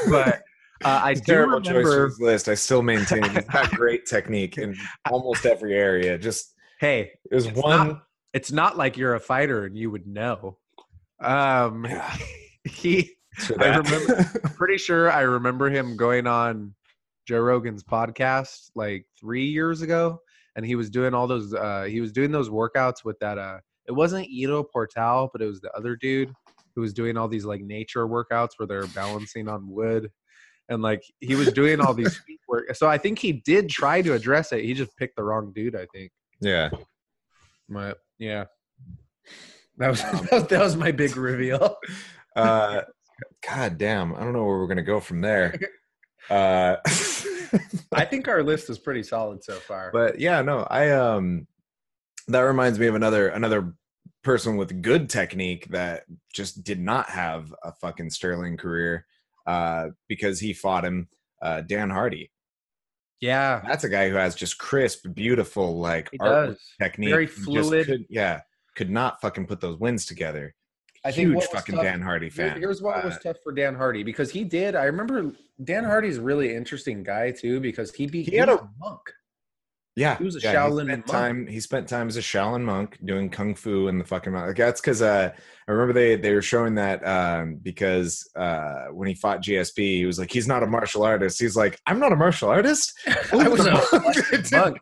But I do remember. Terrible choice for this list. I still maintain he's got great technique in almost every area. Just it's not like you're a fighter and you would know. I'm pretty sure I remember him going on Joe Rogan's podcast like 3 years ago, and he was doing all those those workouts with that it wasn't Ido Portal, but it was the other dude who was doing all these like nature workouts where they're balancing on wood, and like he was doing all these feet work. So I think he did try to address it. He just picked the wrong dude, I think. Yeah. But yeah. That was my big reveal. God damn, I don't know where we're gonna go from there. I think our list is pretty solid so far. But yeah, no, I that reminds me of another person with good technique that just did not have a fucking sterling career because he fought him, Dan Hardy. Yeah, that's a guy who has just crisp, beautiful like art technique, very fluid. Could not fucking put those wins together. I think huge fucking Dan Hardy fan. Here's what was tough for Dan Hardy, because he did. I remember Dan Hardy's a really interesting guy too, because he was a monk. Yeah, he was a Shaolin monk. He spent time as a Shaolin monk doing kung fu in the fucking monk. Like, that's because I remember they were showing that because when he fought GSP, he was like, he's not a martial artist. He's like, I'm not a martial artist. I was a monk.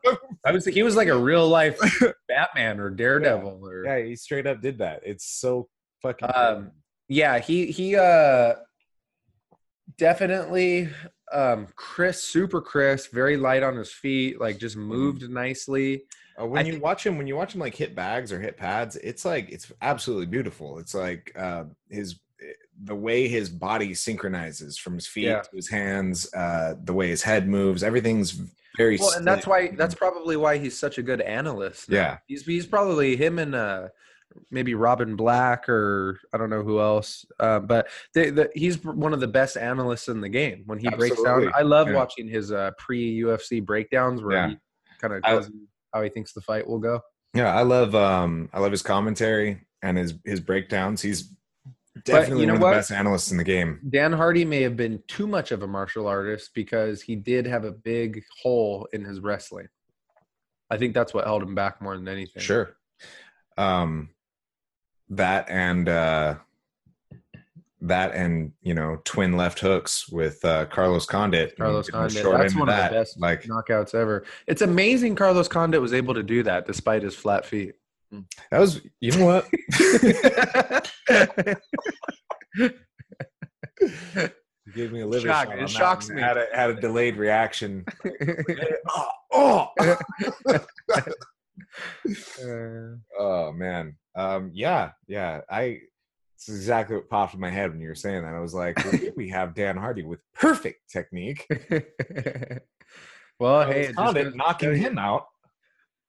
He was like a real life Batman or Daredevil. Yeah. Or yeah, he straight up did that. It's so. Fucking yeah, he definitely super crisp, very light on his feet, like just moved nicely. When you watch him like hit bags or hit pads, it's absolutely beautiful. It's like his the way his body synchronizes from his feet to his hands, the way his head moves, everything's very well. And that's why, that's probably why he's such a good analyst. Now. Yeah. He's probably him and maybe Robin Black or I don't know who else, but he's one of the best analysts in the game when he breaks down. I love watching his pre-UFC breakdowns where he kind of tells you how he thinks the fight will go. Yeah. I love his commentary and his breakdowns. He's definitely one of the best analysts in the game. Dan Hardy may have been too much of a martial artist because he did have a big hole in his wrestling. I think that's what held him back more than anything. Sure. That and you know, twin left hooks with Carlos Condit. That's one of the best knockouts ever. It's amazing Carlos Condit was able to do that despite his flat feet. That was, you know what? You gave me a liver shock. It shocks me. Had a delayed reaction. Oh man. Yeah. It's exactly what popped in my head when you were saying that. I was like, well, here we have Dan Hardy with perfect technique. Well, hey, it just knocking him out.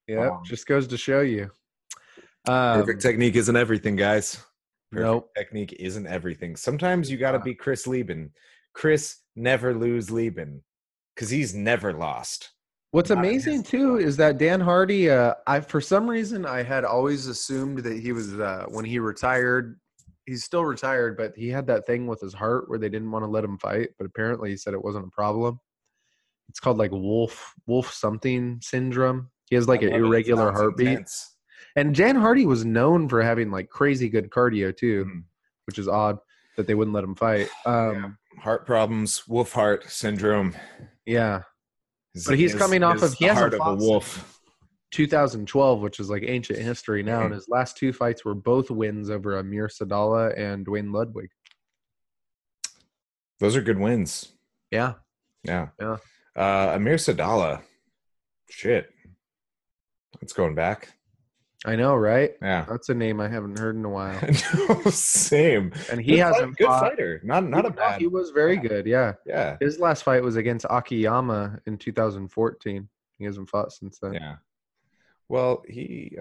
Yeah, just goes to show you. Perfect technique isn't everything, guys. Technique isn't everything. Sometimes you got to be Chris Lieben. Chris never lose Lieben because he's never lost. What's amazing too is that Dan Hardy, for some reason, I had always assumed that he was, when he retired, he's still retired, but he had that thing with his heart where they didn't want to let him fight, but apparently he said it wasn't a problem. It's called like wolf something syndrome. He has like an irregular heartbeat. Intense. And Dan Hardy was known for having like crazy good cardio too, which is odd that they wouldn't let him fight. Heart problems, wolf heart syndrome. Yeah. But he's coming off of – he hasn't fought since 2012, which is like ancient history now. And his last two fights were both wins over Amir Sadollah and Dwayne Ludwig. Those are good wins. Yeah. Amir Sadollah. Shit. That's going back. I know, right? Yeah. That's a name I haven't heard in a while. No, same. And he hasn't fought. Good fighter. Not a bad. He was very good, yeah. His last fight was against Akiyama in 2014. He hasn't fought since then. Yeah. Well, he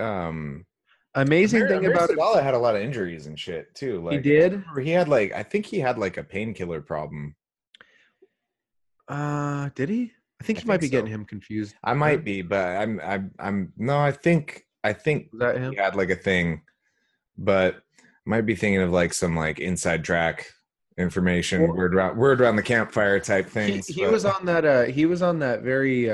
amazing thing about Sadollah had a lot of injuries and shit too. Like, he did? He had I think he had a painkiller problem. Did he? I think getting him confused. I might be, but I'm no, I think that he had a thing, but might be thinking of some inside track information, word around the campfire type things. He was on that. He was on that very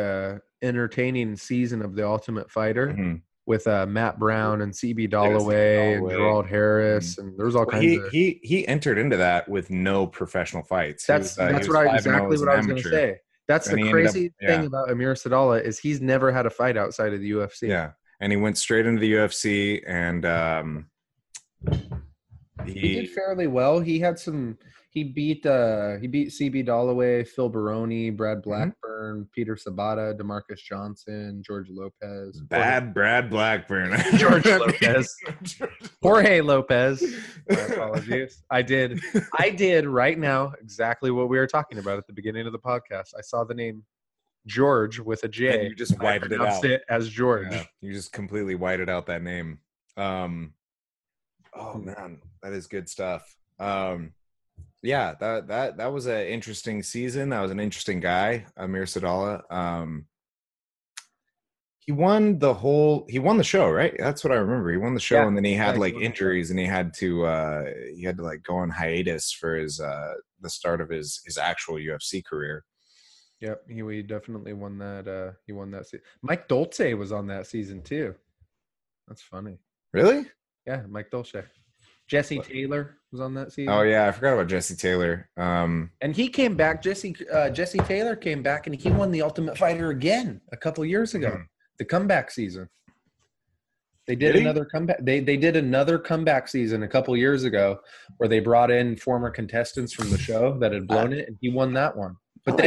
entertaining season of The Ultimate Fighter with Matt Brown and CB Dalloway and Gerald Harris, and there was all kinds. He entered into that with no professional fights. That's exactly what I was going to say. That's the crazy thing about Amir Sadollah is he's never had a fight outside of the UFC. Yeah. And he went straight into the UFC, and he did fairly well. He had some. He beat CB Dalloway, Phil Baroni, Brad Blackburn, Peter Sabata, Demarcus Johnson, George Lopez. Brad Blackburn, George Lopez, Jorge Lopez. My apologies. I did right now exactly what we were talking about at the beginning of the podcast. I saw the name George with a J. And you just wiped it out as George. Yeah, you just completely whited out that name. Oh man, that is good stuff. Yeah, that was an interesting season. That was an interesting guy, Amir Sadollah. He won the show, right? That's what I remember. He won the show, and then he had injuries, and he had to go on hiatus for his the start of his actual UFC career. Yep, he definitely won that. He won that season. Mike Dolce was on that season too. That's funny. Really? Yeah, Mike Dolce. Jesse Taylor was on that season. Oh yeah, I forgot about Jesse Taylor. And he came back. Jesse Taylor came back, and he won the Ultimate Fighter again a couple years ago. The comeback season. They did another comeback. They did another comeback season a couple years ago, where they brought in former contestants from the show that had blown it, and he won that one. But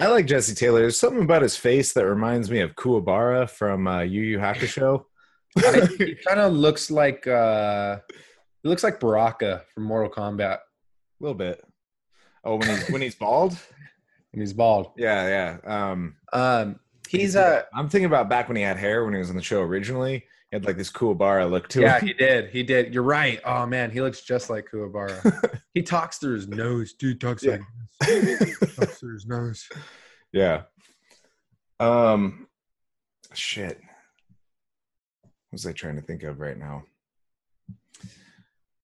I like Jesse Taylor. There's something about his face that reminds me of Kuwabara from Yu Yu Hakusho. He kind of looks like Baraka from Mortal Kombat. A little bit. Oh, when he's bald? When he's bald. Yeah, yeah. I'm thinking about back when he had hair, when he was on the show originally. He had like this Kuwabara look to him. Yeah, he did. You're right. Oh, man, he looks just like Kuwabara. He talks through his nose. Dude talks like this. Talks through his nose. Yeah. Shit. What was I trying to think of right now?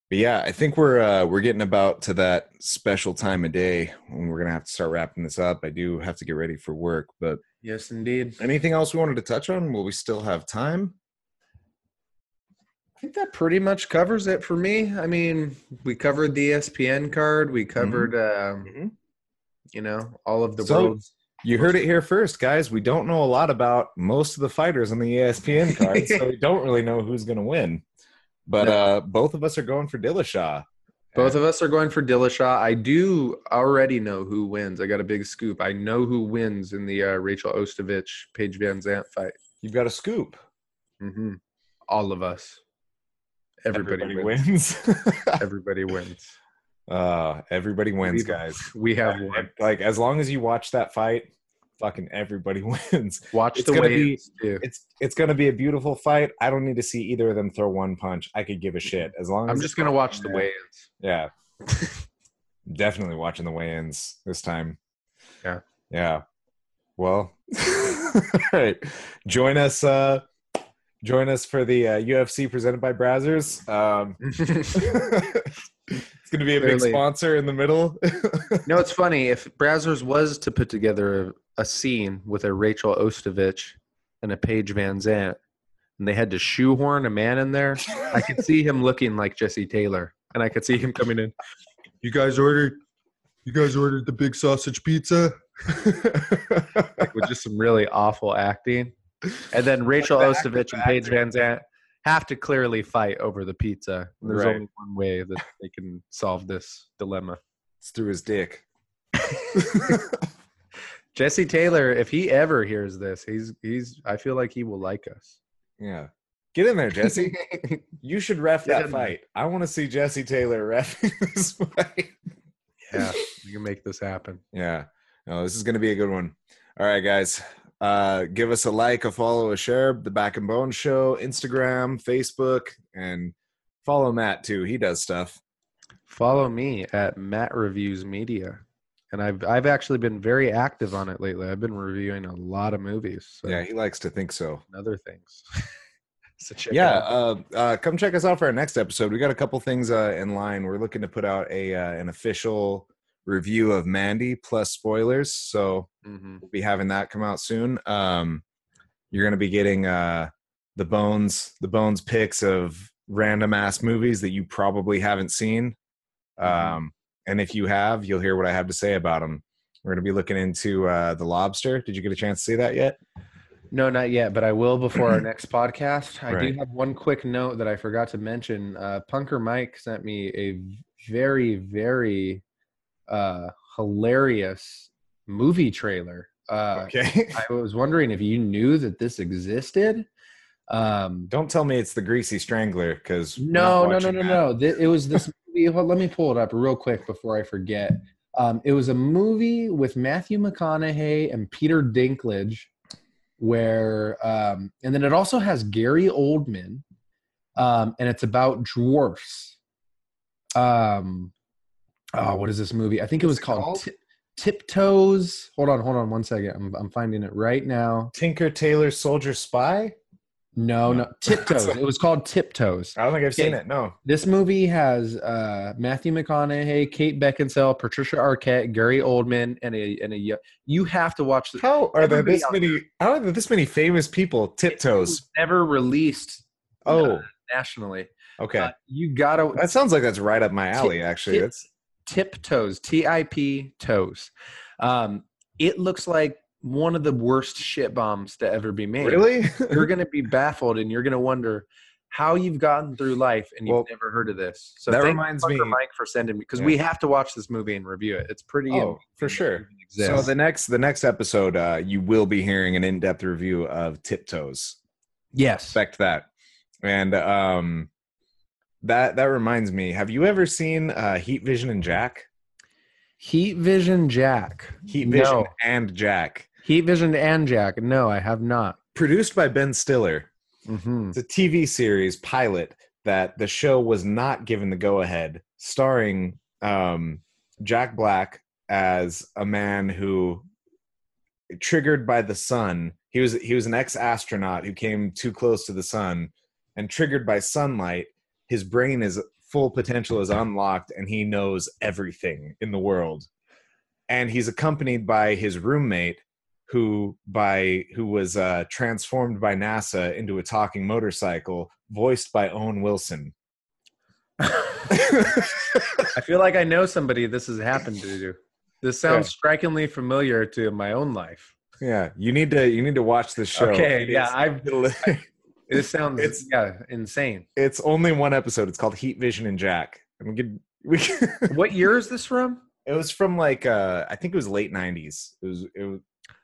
But yeah, I think we're getting about to that special time of day when we're gonna have to start wrapping this up. I do have to get ready for work, but yes, indeed. Anything else we wanted to touch on? Will we still have time? I think that pretty much covers it for me. I mean, we covered the ESPN card. We covered, all of the world's. You heard it here first, guys. We don't know a lot about most of the fighters on the ESPN card, so we don't really know who's going to win. But both of us are going for Dillashaw. Both of us are going for Dillashaw. I do already know who wins. I got a big scoop. I know who wins in the Rachel Ostovich, Paige Van Zant fight. You've got a scoop. Mm-hmm. All of us. Everybody wins. Everybody wins. Everybody wins, guys. We have won. Like, as long as you watch that fight, fucking everybody wins. It's gonna be a beautiful fight. I don't need to see either of them throw one punch. I could give a shit as long as I'm just gonna watch the weigh-ins. Yeah, definitely watching the weigh-ins this time. Yeah. Well, all right. Join us. Join us for the UFC presented by Brazzers. It's going to be a big sponsor in the middle. No, it's funny. If Brazzers was to put together a scene with a Rachel Ostovich and a Paige Van Zant, and they had to shoehorn a man in there, I could see him looking like Jesse Taylor, and I could see him coming in. You guys ordered the big sausage pizza? Like, with just some really awful acting. And then Rachel Ostovich and Paige Van Zant have to clearly fight over the pizza. There's only one way that they can solve this dilemma. It's through his dick. Jesse Taylor, if he ever hears this, he's. I feel like he will like us. Yeah. Get in there, Jesse. You should ref that fight. I want to see Jesse Taylor refing this fight. Yeah, we can make this happen. Yeah. No, this is going to be a good one. All right, guys. Give us a like, a follow, a share. The Back and Bone Show, Instagram, Facebook, and follow Matt too. He does stuff. Follow me at Matt Reviews Media, and I've actually been very active on it lately. I've been reviewing a lot of movies. So. Yeah, he likes to think so. And other things. So come check us out for our next episode. We got a couple things in line. We're looking to put out an official review of Mandy plus spoilers, so we'll be having that come out soon. You're going to be getting the bones picks of random ass movies that you probably haven't seen, and if you have, you'll hear what I have to say about them. We're going to be looking into The Lobster. Did you get a chance to see that yet? No, not yet, but I will before our next podcast. I do have one quick note that I forgot to mention. Punker Mike sent me a very, very hilarious movie trailer. I was wondering if you knew that this existed. Don't tell me it's The Greasy Strangler, because no. It was this movie. Well, let me pull it up real quick before I forget. It was a movie with Matthew McConaughey and Peter Dinklage, where and then it also has Gary Oldman, and it's about dwarfs. Oh, what is this movie? I think it was called Tiptoes. Hold on one second. I'm finding it right now. Tinker, Tailor, Soldier, Spy? No. Tiptoes. It was called Tiptoes. I don't think I've seen it, no. This movie has Matthew McConaughey, Kate Beckinsale, Patricia Arquette, Gary Oldman, and a you have to watch this. How are there this many famous people? Tiptoes. It was never released nationally. Okay. That sounds like that's right up my alley, actually. Tiptoes, T-I-P, toes. It looks like one of the worst shit bombs to ever be made. Really? You're going to be baffled, and you're going to wonder how you've gotten through life and you've never heard of this. So that reminds me, Mike, for sending me, because we have to watch this movie and review it. It's pretty. Oh, for sure. So the next episode, you will be hearing an in-depth review of Tiptoes. Yes, expect that. And That reminds me. Have you ever seen Heat Vision and Jack? Heat Vision Jack. Heat Vision no. and Jack. Heat Vision and Jack. No, I have not. Produced by Ben Stiller. Mm-hmm. It's a TV series pilot that the show was not given the go-ahead, starring Jack Black as a man who, triggered by the sun, he was an ex-astronaut who came too close to the sun, and triggered by sunlight, his brain is full potential is unlocked, and he knows everything in the world. And he's accompanied by his roommate, who was transformed by NASA into a talking motorcycle, voiced by Owen Wilson. I feel like I know somebody this has happened to. This sounds strikingly familiar to my own life. Yeah, you need to watch this show. Okay, it sounds insane. It's only one episode. It's called Heat Vision and Jack. And we could What year is this from? It was from I think it was late 90s. It was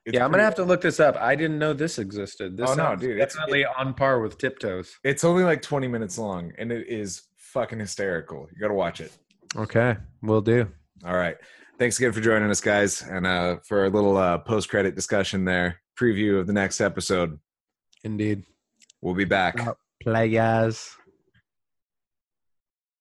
Yeah, I'm going to have to look this up. I didn't know this existed. This dude. Definitely on par with Tiptoes. It's only like 20 minutes long, and it is fucking hysterical. You got to watch it. Okay, will do. All right. Thanks again for joining us, guys, and for a little post-credit discussion there. Preview of the next episode. Indeed. We'll be back. Play, guys.